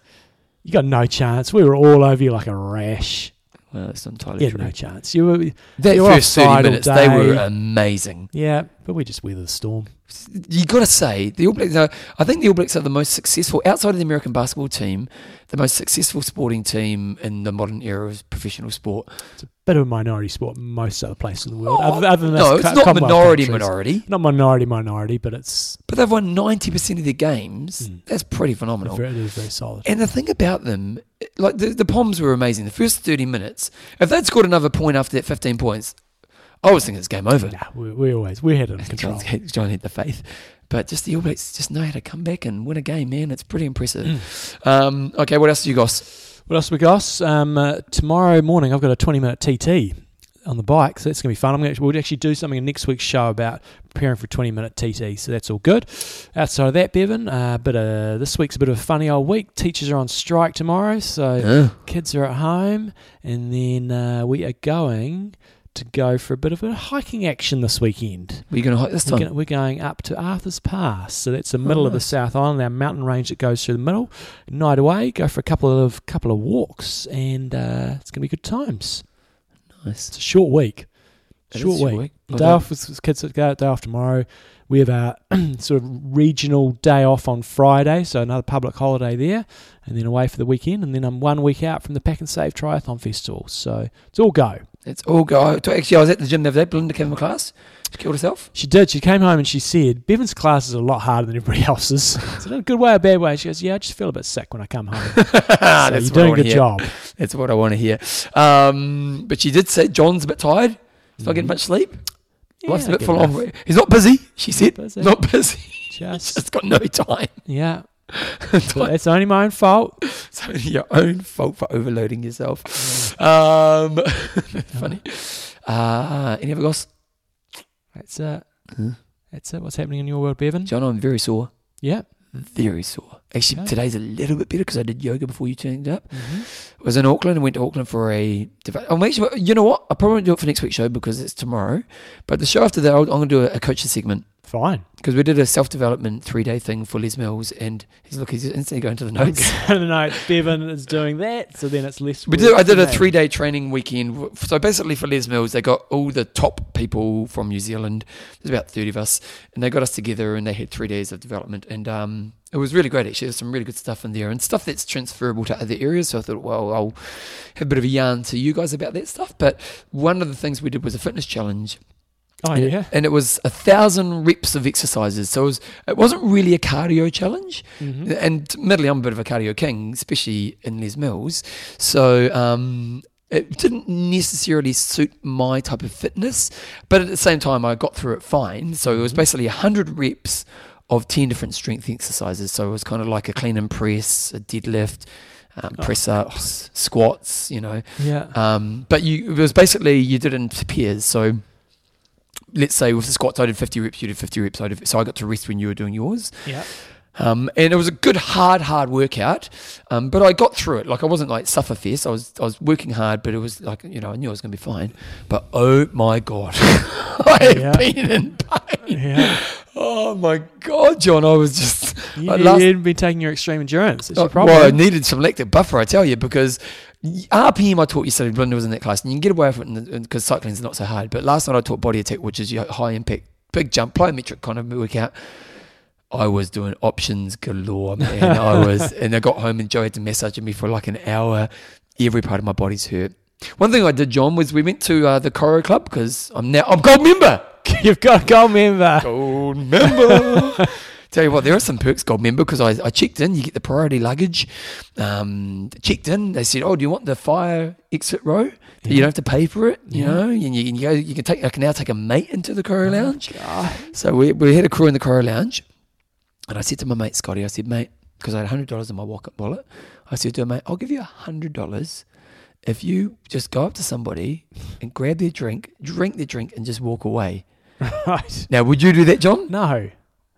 You got no chance. We were all over you like a rash. Well, that's entirely true. You had no chance. You were first 30 minutes, they were amazing. Yeah, but we just weathered the storm. You got to say, the All Blacks. I think the All Blacks are the most successful, outside of the American basketball team, the most successful sporting team in the modern era of professional sport. It's a bit of a minority sport in most other places in the world. It's not minority, but it's... But they've won 90% of their games. Mm. That's pretty phenomenal. It is very solid. And the thing about them, like the Poms were amazing. The first 30 minutes, if they'd scored another point after that 15 points... I always think it's game over. Nah, we had it under control. John had the faith. But just the All Blacks just know how to come back and win a game, man. It's pretty impressive. Mm. Okay, what else do you goss? What else do we goss? Tomorrow morning I've got a 20-minute TT on the bike, so that's going to be fun. We'll actually do something in next week's show about preparing for a 20-minute TT, so that's all good. Outside of that, Bevan, this week's a bit of a funny old week. Teachers are on strike tomorrow, so kids are at home. And then we are going... to go for a bit of a hiking action this weekend. We're going to hike this time. We're going up to Arthur's Pass, so that's the middle of the South Island, our mountain range that goes through the middle. Night away, go for a couple of walks, and it's going to be good times. Nice. It's a short week. Short week. Okay. Day off with kids. Day off tomorrow. We have a sort of regional day off on Friday, so another public holiday there, and then away for the weekend, and then I'm 1 week out from the Pack and Save Triathlon Festival, so it's all go. Actually, I was at the gym the other day. Belinda came to my class. She killed herself. She did. She came home and she said, Bevan's class is a lot harder than everybody else's. I said, in a good way or bad way? She goes, yeah, I just feel a bit sick when I come home. So you're doing a good job. That's what I want to hear. But she did say, John's a bit tired. He's not getting much sleep. Yeah, life's a bit full on. He's not busy, she said. Not busy. Just got no time. Yeah. It's only my own fault. It's only your own fault for overloading yourself. Funny. Any other goss? That's it. Huh? That's it. What's happening in your world, Bevan? John, I'm very sore. Yeah. Very sore. Actually, Today's a little bit better because I did yoga before you turned up. Mm-hmm. I was in Auckland and went to Auckland for a... I'll make sure... You know what? I'll probably do it for next week's show because it's tomorrow. But the show after that, I'm going to do a coaching segment. Fine. Because we did a self-development 3-day thing for Les Mills and he's instantly going to the notes. Bevan is doing that, so then it's less... I did a 3-day training weekend. So basically for Les Mills, they got all the top people from New Zealand. There's about 30 of us. And they got us together and they had 3 days of development. And it was really great, actually. There's some really good stuff in there and stuff that's transferable to other areas. So I thought, well, I'll have a bit of a yarn to you guys about that stuff. But one of the things we did was a fitness challenge. Oh, yeah. And it was 1,000 reps of exercises. So it wasn't really a cardio challenge. Mm-hmm. And admittedly, I'm a bit of a cardio king, especially in Les Mills. So it didn't necessarily suit my type of fitness. But at the same time, I got through it fine. So it was basically 100 reps of 10 different strength exercises. So it was kind of like a clean and press, a deadlift, press-ups, squats, you know. Yeah. But it was basically you did it in pairs. So... let's say with the squats, I did 50 reps, you did 50 reps, so I got to rest when you were doing yours. Yeah. And it was a good, hard workout, but I got through it. Like I wasn't like sufferfest. I was working hard, but it was like, you know, I knew I was going to be fine. But oh my God, I have been in pain. Yeah. Oh my God, John, I was just... You hadn't been taking your extreme endurance. That's your problem. Well, I needed some lactic buffer, I tell you, because... RPM I taught yesterday, Belinda was in that class, and you can get away from it because cycling is not so hard. But last night I taught body attack, which is your high impact, big jump, plyometric kind of workout. I was doing options galore, man. And I got home and Joe had to massage me for like an hour. Every part of my body's hurt. One thing I did, John, was we went to the Coro Club because I'm a gold member. You've got a gold member. Gold member. Tell you what, there are some perks, gold member, because I checked in. You get the priority luggage. Checked in. They said, oh, do you want the fire exit row? Yeah. You don't have to pay for it, you know. And you go, you can take. I can now take a mate into the Coro Lounge. God. So we had a crew in the Coro Lounge. And I said to my mate, Scotty, I said, mate, because I had $100 in my wallet, I said to him, mate, I'll give you $100 if you just go up to somebody and grab their drink, and just walk away. Right. Now, would you do that, John? No.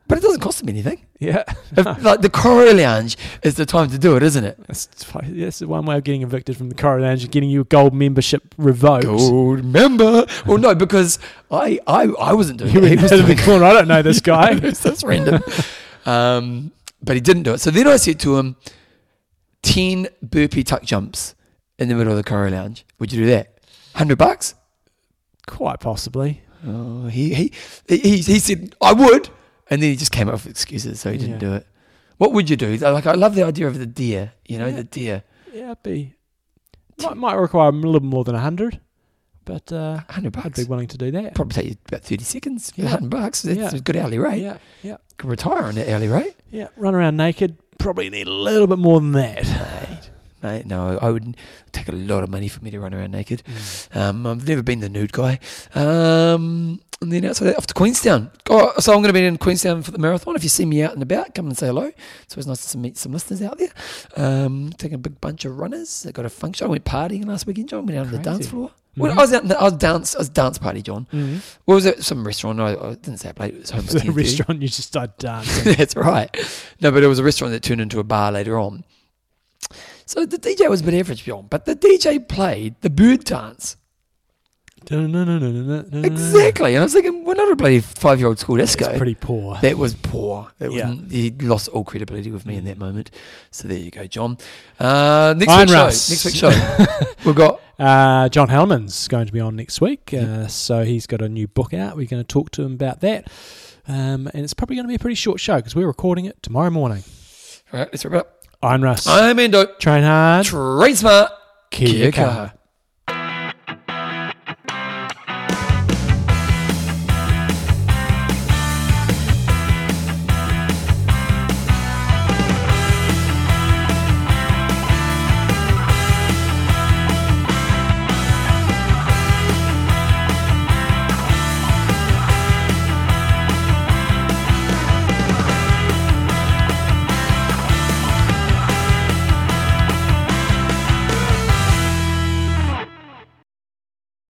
But it doesn't cost them anything. Yeah. No. Like the Coro Lounge is the time to do it, isn't it? That's one way of getting evicted from the Coro Lounge and getting your gold membership revoked. Gold member. Well, no, because I wasn't doing it. He was in the corner. I don't know this guy. That's random. But he didn't do it. So then I said to him, 10 burpee tuck jumps in the middle of the Coro Lounge. Would you do that? $100? Quite possibly. Oh, he said, I would. And then he just came up with excuses, so he didn't do it. What would you do? Like, I love the idea of the deer, you know, the deer. Yeah, it'd be... Might require a little more than 100, but $100. I'd be willing to do that. Probably take you about 30 seconds. Yeah. $100, that's a good hourly rate. Yeah, yeah. Could retire on that hourly rate. Yeah, run around naked, probably need a little bit more than that. Mate, no, I would take a lot of money for me to run around naked. I've never been the nude guy. And then outside that, off to Queenstown. Oh, so I'm going to be in Queenstown for the marathon. If you see me out and about, come and say hello. It's always nice to meet some listeners out there. Taking a big bunch of runners. I got a function. I went partying last weekend, John. Went out on the dance floor. Well, I was out. I was dance party, John. Mm-hmm. Well, was it some restaurant? I didn't say I played. It was almost a restaurant. You just started dancing. That's right. No, but it was a restaurant that turned into a bar later on. So the DJ was a bit average, John. But the DJ played the bird dance. Exactly. And I was thinking, we're not a bloody 5-year-old school disco. That's pretty poor. That was poor. He lost all credibility with me in that moment. So there you go, John. Next week's show. We've got John Hellman's going to be on next week. So he's got a new book out. We're going to talk to him about that. And it's probably going to be a pretty short show because we're recording it tomorrow morning. All right, let's wrap it up. I'm Russ. I'm Endo. Train hard. Train smart. Kia kaha.